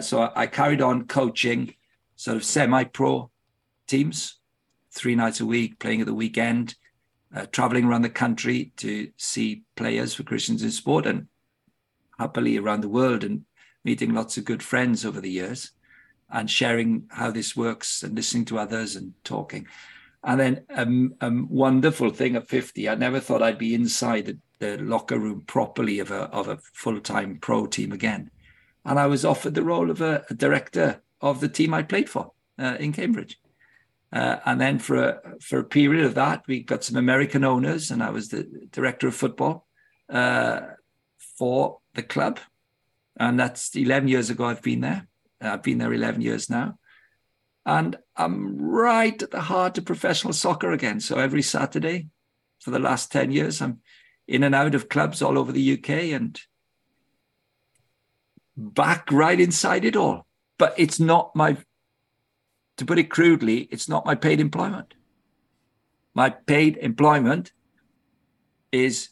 So I carried on coaching sort of semi-pro teams, 3 nights a week, playing at the weekend, traveling around the country to see players for Christians in Sport, and happily around the world, and meeting lots of good friends over the years and sharing how this works and listening to others and talking. And then a wonderful thing at 50, I never thought I'd be inside the locker room properly of a full-time pro team again. And I was offered the role of a director of the team I played for in Cambridge. And then for a period of that, we got some American owners, and I was the director of football for the club. And that's 11 years ago I've been there. I've been there 11 years now. And I'm right at the heart of professional soccer again. So every Saturday for the last 10 years, I'm in and out of clubs all over the UK and back right inside it all. But it's not my, to put it crudely, it's not my paid employment. My paid employment is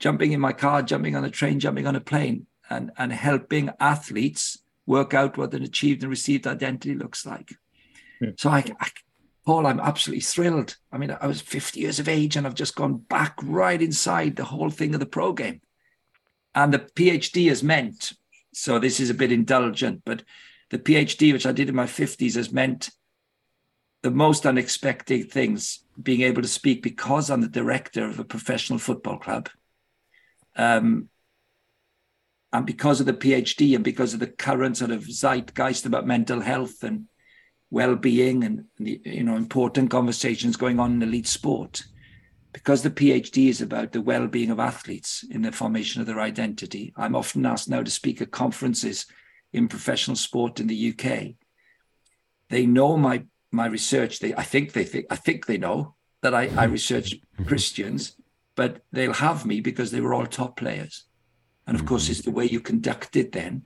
jumping in my car, jumping on a train, jumping on a plane, and helping athletes work out what an achieved and received identity looks like. Yeah. So Paul, I'm absolutely thrilled. I mean, I was 50 years of age and I've just gone back right inside the whole thing of the pro game. And the PhD has meant, so this is a bit indulgent, but the PhD, which I did in my 50s, has meant the most unexpected things, being able to speak because I'm the director of a professional football club. And because of the PhD and because of the current sort of zeitgeist about mental health and well-being and the, you know, important conversations going on in elite sport, because the PhD is about the well-being of athletes in the formation of their identity, I'm often asked now to speak at conferences in professional sport in the UK. They know my research. I think they know that I researched Christians, but they'll have me because they were all top players. And of course, it's the way you conduct it then.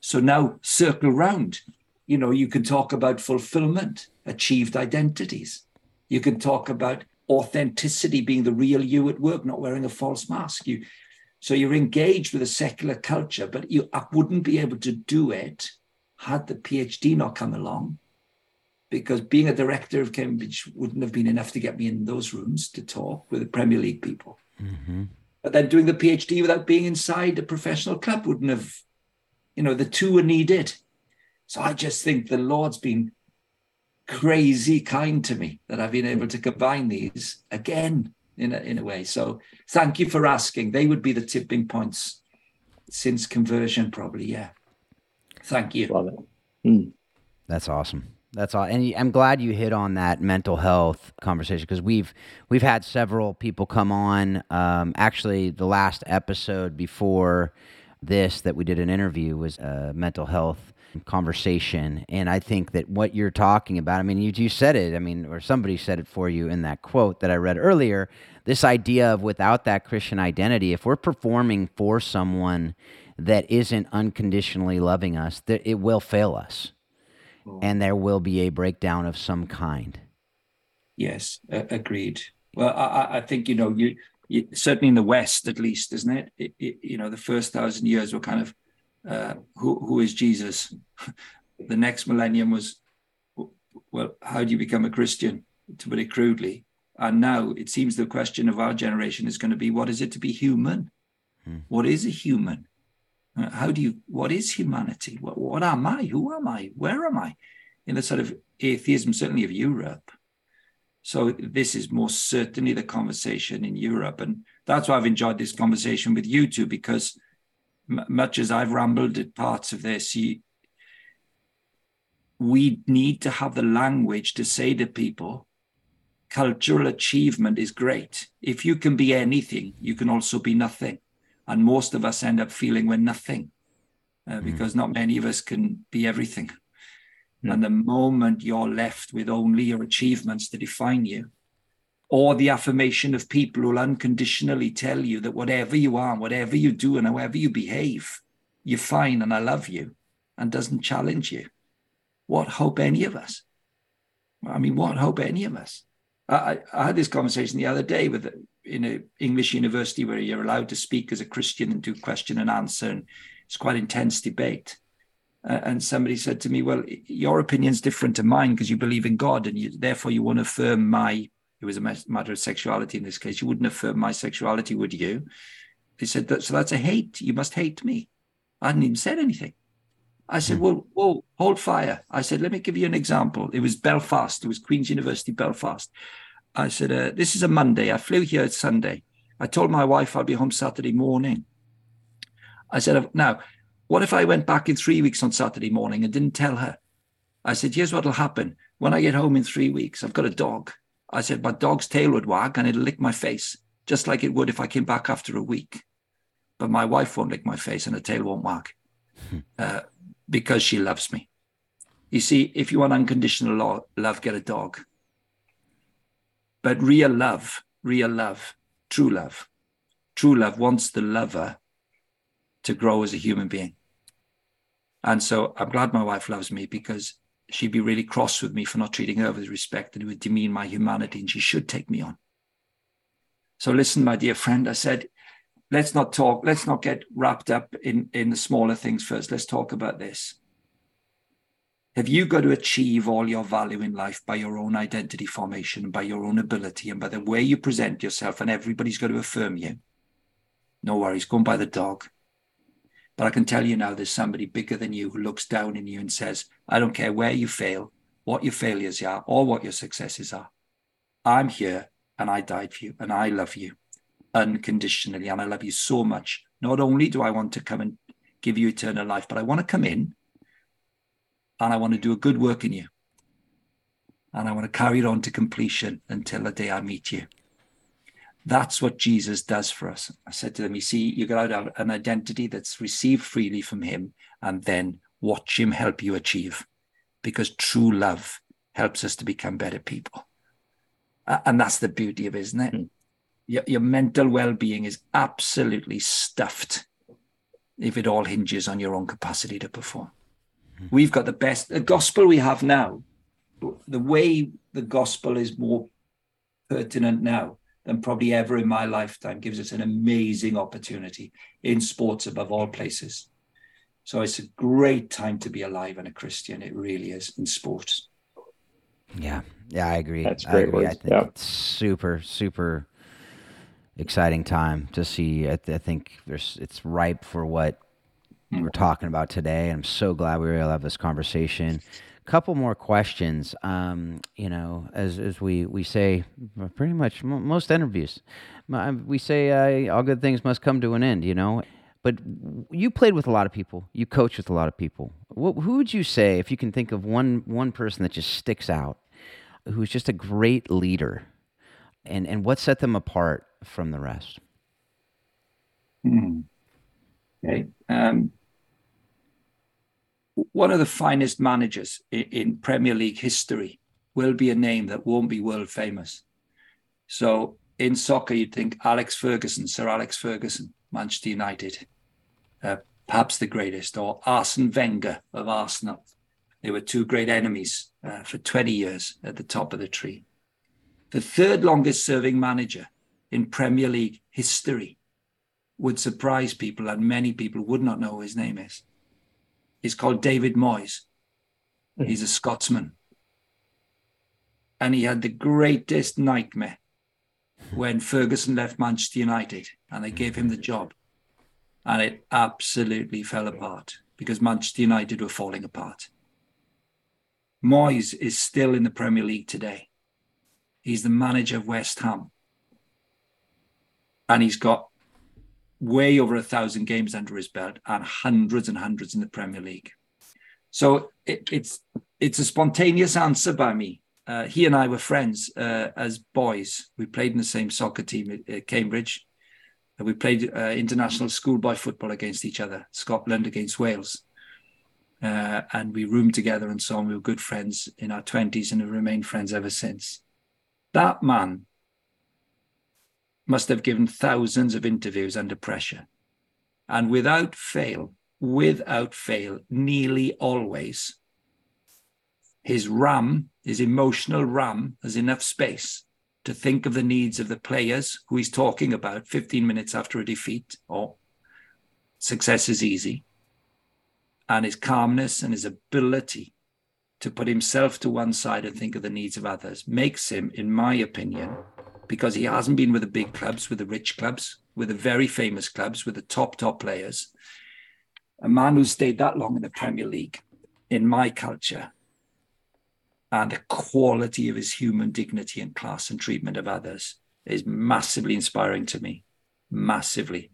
So now circle round. You know, you can talk about fulfillment, achieved identities. You can talk about authenticity, being the real you at work, not wearing a false mask. So you're engaged with a secular culture, but I wouldn't be able to do it had the PhD not come along, because being a director of Cambridge wouldn't have been enough to get me in those rooms to talk with the Premier League people. Mm-hmm. But then doing the PhD without being inside a professional club wouldn't have, you know, the two were needed. So I just think the Lord's been crazy kind to me that I've been able to combine these again in a way. So thank you for asking. They would be the tipping points since conversion, probably. Yeah. Thank you. Love it. Mm. That's awesome. That's all. And I'm glad you hit on that mental health conversation, because we've had several people come on. Actually, the last episode before this that we did an interview was a mental health conversation. And I think that what you're talking about, I mean, you said it, I mean, or somebody said it for you in that quote that I read earlier, this idea of without that Christian identity, if we're performing for someone that isn't unconditionally loving us, that it will fail us. And there will be a breakdown of some kind. Yes, agreed. Well, I think, you know, you certainly in the West, at least, isn't it? You know, the first 1,000 years were kind of, who is Jesus? The next millennium was, well, how do you become a Christian, to put it crudely? And now it seems the question of our generation is going to be, what is it to be human? Hmm. What is a human? What is humanity? What am I? Who am I? Where am I? In the sort of atheism, certainly of Europe. So this is more certainly the conversation in Europe. And that's why I've enjoyed this conversation with you two, because much as I've rambled at parts of this, we need to have the language to say to people, cultural achievement is great. If you can be anything, you can also be nothing. And most of us end up feeling we're nothing because not many of us can be everything. And the moment you're left with only your achievements to define you, or the affirmation of people who will unconditionally tell you that whatever you are, whatever you do, and however you behave, you're fine and I love you, and doesn't challenge you. What hope any of us? I mean, what hope any of us? I had this conversation the other day with in an English university where you're allowed to speak as a Christian and do question and answer, and it's quite intense debate. And somebody said to me, well, your opinion's different to mine because you believe in God and therefore you won't affirm my, it was a matter of sexuality in this case, you wouldn't affirm my sexuality, would you? They said, so that's a hate. You must hate me. I hadn't even said anything. I said, well, whoa, hold fire. I said, let me give you an example. It was Belfast. It was Queen's University, Belfast. I said, this is a Monday. I flew here Sunday. I told my wife I'll be home Saturday morning. I said, now, what if I went back in 3 weeks on Saturday morning and didn't tell her? I said, here's what'll happen. When I get home in 3 weeks, I've got a dog. I said, my dog's tail would wag and it'll lick my face, just like it would if I came back after a week. But my wife won't lick my face and her tail won't wag because she loves me. You see, if you want unconditional love, get a dog. But real love, true love wants the lover to grow as a human being. And so I'm glad my wife loves me because she'd be really cross with me for not treating her with respect and it would demean my humanity and she should take me on. So listen, my dear friend, I said, let's not get wrapped up in the smaller things first. Let's talk about this. Have you got to achieve all your value in life by your own identity formation, by your own ability and by the way you present yourself and everybody's got to affirm you? No worries, go and buy the dog. But I can tell you now there's somebody bigger than you who looks down on you and says, I don't care where you fail, what your failures are, or what your successes are. I'm here and I died for you and I love you unconditionally. And I love you so much. Not only do I want to come and give you eternal life, but I want to come in and I want to do a good work in you. And I want to carry it on to completion until the day I meet you. That's what Jesus does for us. I said to them, you see, you got out an identity that's received freely from him and then watch him help you achieve because true love helps us to become better people. And that's the beauty of it, isn't it? Your mental well-being is absolutely stuffed if it all hinges on your own capacity to perform. We've got the gospel we have now, the way the gospel is more pertinent now than probably ever in my lifetime, gives us an amazing opportunity in sports above all places. So it's a great time to be alive and a Christian. It really is in sports. Yeah, I agree. That's great words. I think it's super, super exciting time to see. I think it's ripe for what we're talking about today. And I'm so glad we were able to have this conversation. Couple more questions. As we say, pretty much most interviews, we say all good things must come to an end. But you played with a lot of people. You coached with a lot of people. Who would you say, if you can think of one person that just sticks out, who's just a great leader, and what set them apart from the rest? Okay. One of the finest managers in Premier League history will be a name that won't be world famous. So in soccer, you'd think Sir Alex Ferguson, Manchester United, perhaps the greatest, or Arsene Wenger of Arsenal. They were two great enemies for 20 years at the top of the tree. The third longest serving manager in Premier League history would surprise people, and many people would not know who his name is. He's called David Moyes. He's a Scotsman. And he had the greatest nightmare when Ferguson left Manchester United and they gave him the job. And it absolutely fell apart because Manchester United were falling apart. Moyes is still in the Premier League today. He's the manager of West Ham. And he's got way over 1,000 games under his belt and hundreds in the Premier League. So it's a spontaneous answer by me. He and I were friends as boys. We played in the same soccer team at Cambridge. And we played international schoolboy football against each other, Scotland against Wales. And we roomed together and so on. We were good friends in our 20s and have remained friends ever since. That man must have given thousands of interviews under pressure. And without fail, nearly always, his emotional RAM has enough space to think of the needs of the players who he's talking about 15 minutes after a defeat, or success is easy. And his calmness and his ability to put himself to one side and think of the needs of others makes him, in my opinion, because he hasn't been with the big clubs, with the rich clubs, with the very famous clubs, with the top players, a man who's stayed that long in the Premier League, in my culture, and the quality of his human dignity and class and treatment of others is massively inspiring to me, massively.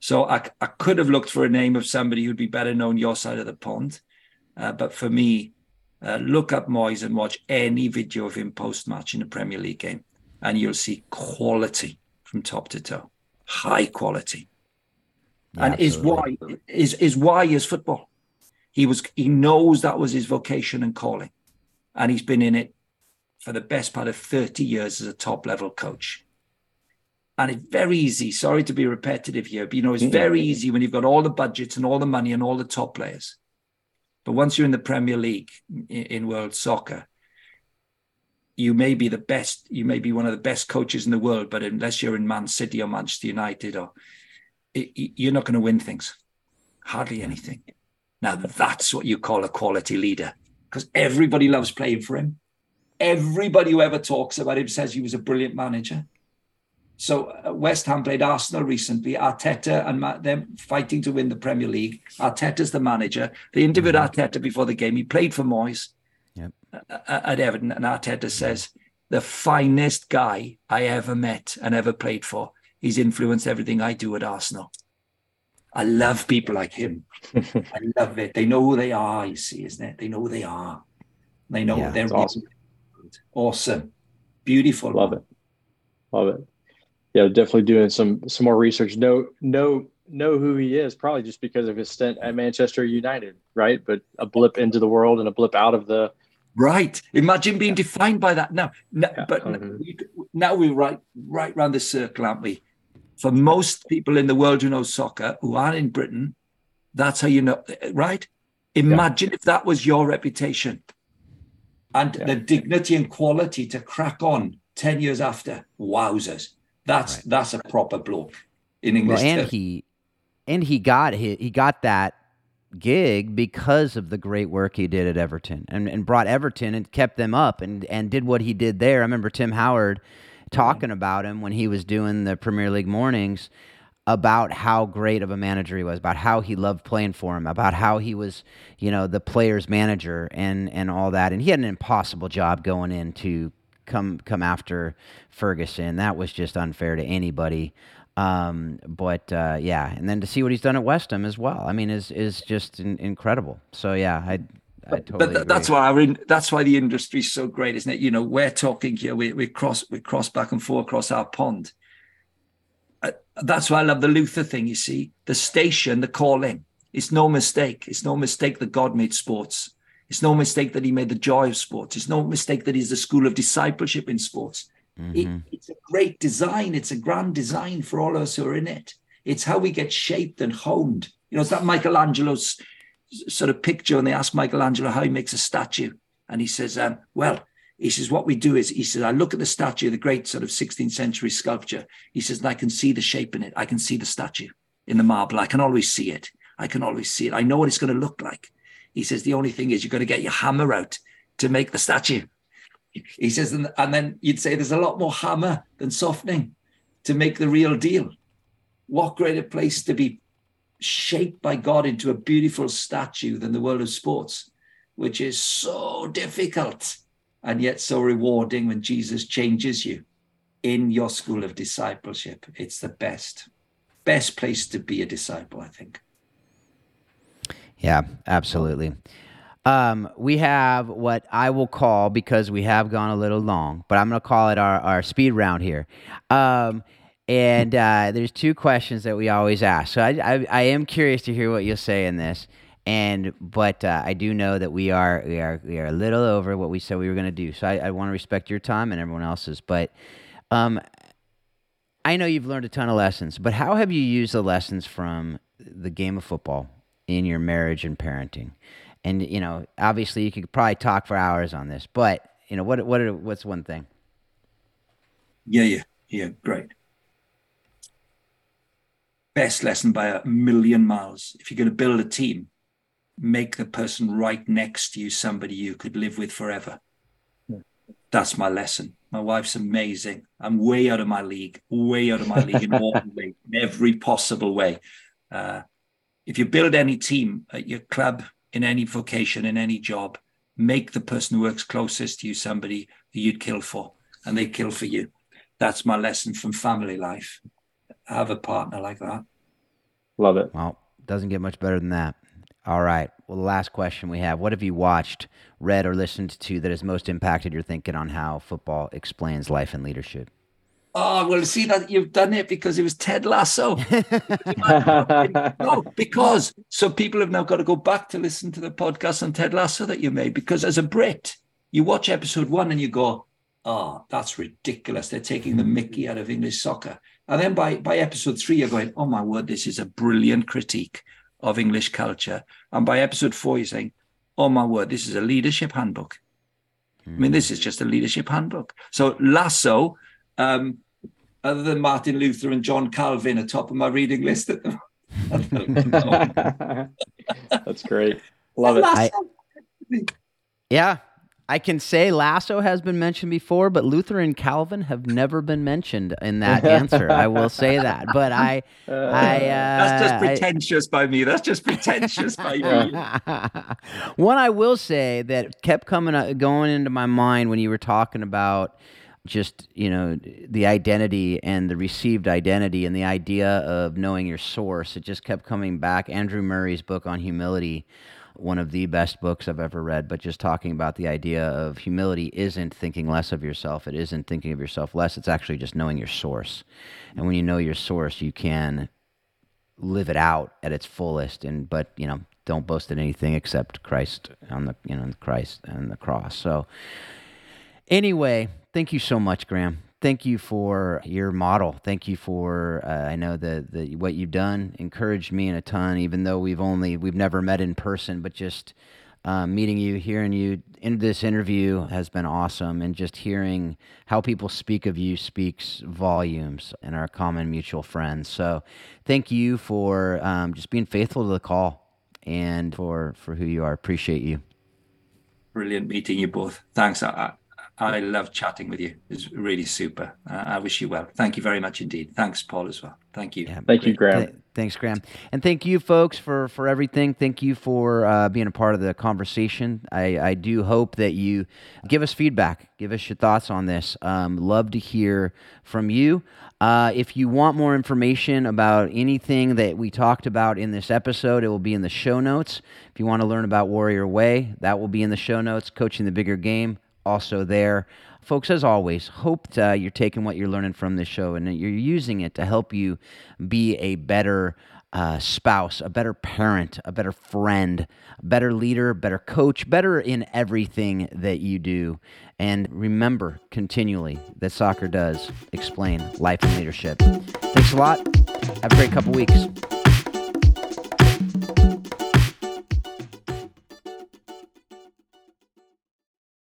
So I could have looked for a name of somebody who'd be better known your side of the pond. But for me, look up Moyes and watch any video of him post-match in a Premier League game, and you'll see quality from top to toe, high quality. Yeah, and his why is football. He knows that was his vocation and calling, and he's been in it for the best part of 30 years as a top-level coach. And it's very easy, sorry to be repetitive here, but it's very easy when you've got all the budgets and all the money and all the top players. But once you're in the Premier League, in world soccer, you may be the best, you may be one of the best coaches in the world, but unless you're in Man City or Manchester United, you're not going to win things, hardly anything. Now, that's what you call a quality leader, because everybody loves playing for him. Everybody who ever talks about him says he was a brilliant manager. So West Ham played Arsenal recently. Arteta and them fighting to win the Premier League. Arteta's the manager. They interviewed Arteta before the game. He played for Moyes at Everton. And Arteta says, the finest guy I ever met and ever played for. He's influenced everything I do at Arsenal. I love people like him. I love it. They know who they are, you see, isn't it? They know who they are. They know they're awesome. Beautiful. Love it. Yeah, definitely doing some more research. Know who he is, probably just because of his stint at Manchester United, right? But a blip into the world and a blip out of the... Right. Imagine being defined by that. Now we're right round the circle, aren't we? For most people in the world who know soccer, who aren't in Britain, that's how you know, right? Imagine if that was your reputation and the dignity and quality to crack on 10 years after. Wowzers. That's a proper blow in English. Well, and he got that gig because of the great work he did at Everton and brought Everton and kept them up and did what he did there. I remember Tim Howard talking about him when he was doing the Premier League mornings, about how great of a manager he was, about how he loved playing for him, about how he was, the player's manager and all that. And he had an impossible job going into come after Ferguson. That was just unfair to anybody. And then to see what he's done at West Ham as well, is just incredible. So I totally agree. That's why the industry's so great, isn't it? We're talking here, we cross back and forth across our pond. That's why I love the Luther thing. You see, the station, the calling. It's no mistake. It's no mistake that God made sports. It's no mistake that he made the joy of sports. It's no mistake that he's the school of discipleship in sports. Mm-hmm. It's a great design. It's a grand design for all of us who are in it. It's how we get shaped and honed. It's that Michelangelo's sort of picture, and they ask Michelangelo how he makes a statue. And he says, what we do is, I look at the statue, the great sort of 16th century sculpture. He says, and I can see the shape in it. I can see the statue in the marble. I can always see it. I know what it's going to look like. He says, the only thing is you've got to get your hammer out to make the statue. He says, and then you'd say there's a lot more hammer than softening to make the real deal. What greater place to be shaped by God into a beautiful statue than the world of sports, which is so difficult and yet so rewarding when Jesus changes you in your school of discipleship. It's the best place to be a disciple, I think. Yeah, absolutely. We have what I will call, because we have gone a little long, but I'm going to call it our speed round here. And there's two questions that we always ask. So I am curious to hear what you'll say in this. But I do know that we are a little over what we said we were going to do. So I want to respect your time and everyone else's. But I know you've learned a ton of lessons. But how have you used the lessons from the game of football in your marriage and parenting? And you know, obviously, you could probably talk for hours on this. But you know, what's one thing? Yeah. Great. Best lesson by a million miles. If you're going to build a team, make the person right next to you somebody you could live with forever. Yeah. That's my lesson. My wife's amazing. I'm way out of my league in all ways, in every possible way. If you build any team at your club, in any vocation, in any job, make the person who works closest to you somebody who you'd kill for, and they kill for you. That's my lesson from family life. Have a partner like that. Love it. Well, doesn't get much better than that. All right. Well, the last question we have, what have you watched, read, or listened to that has most impacted your thinking on how football explains life and leadership? Oh, well, see that you've done it because it was Ted Lasso. No, because so people have now got to go back to listen to the podcast on Ted Lasso that you made, because as a Brit, you watch episode 1 and you go, oh, that's ridiculous. They're taking the mickey out of English soccer. And then by episode 3, you're going, oh, my word, this is a brilliant critique of English culture. And by episode 4, you're saying, oh my word, this is a leadership handbook. I mean, this is just a leadership handbook. So Lasso, other than Martin Luther and John Calvin, are top of my reading list at the moment. That's great. Love it. I can say Lasso has been mentioned before, but Luther and Calvin have never been mentioned in that answer. I will say that, but That's just pretentious by you. One I will say that kept going into my mind when you were talking about just, you know, the identity and the received identity and the idea of knowing your source. It just kept coming back. Andrew Murray's book on humility, one of the best books I've ever read, but just talking about the idea of humility isn't thinking less of yourself. It isn't thinking of yourself less. It's actually just knowing your source. And when you know your source, you can live it out at its fullest. But you know, don't boast in anything except Christ and the cross. So anyway, thank you so much, Graham. Thank you for your model. Thank you for I know the what you've done encouraged me in a ton, even though we've never met in person, but just meeting you, hearing you in this interview has been awesome, and just hearing how people speak of you speaks volumes and our common mutual friends. So thank you for just being faithful to the call and for who you are. Appreciate you. Brilliant meeting you both. Thanks. I love chatting with you. It's really super. I wish you well. Thank you very much indeed. Thanks, Paul, as well. Thank you. Yeah, thank you, Graham. Thanks, Graham. And thank you, folks, for everything. Thank you for being a part of the conversation. I do hope that you give us feedback. Give us your thoughts on this. Love to hear from you. If you want more information about anything that we talked about in this episode, it will be in the show notes. If you want to learn about Warrior Way, that will be in the show notes. Coaching the Bigger Game, also there. Folks, as always, hope you're taking what you're learning from this show and that you're using it to help you be a better spouse, a better parent, a better friend, a better leader, better coach, better in everything that you do. And remember continually that soccer does explain life and leadership. Thanks a lot. Have a great couple weeks.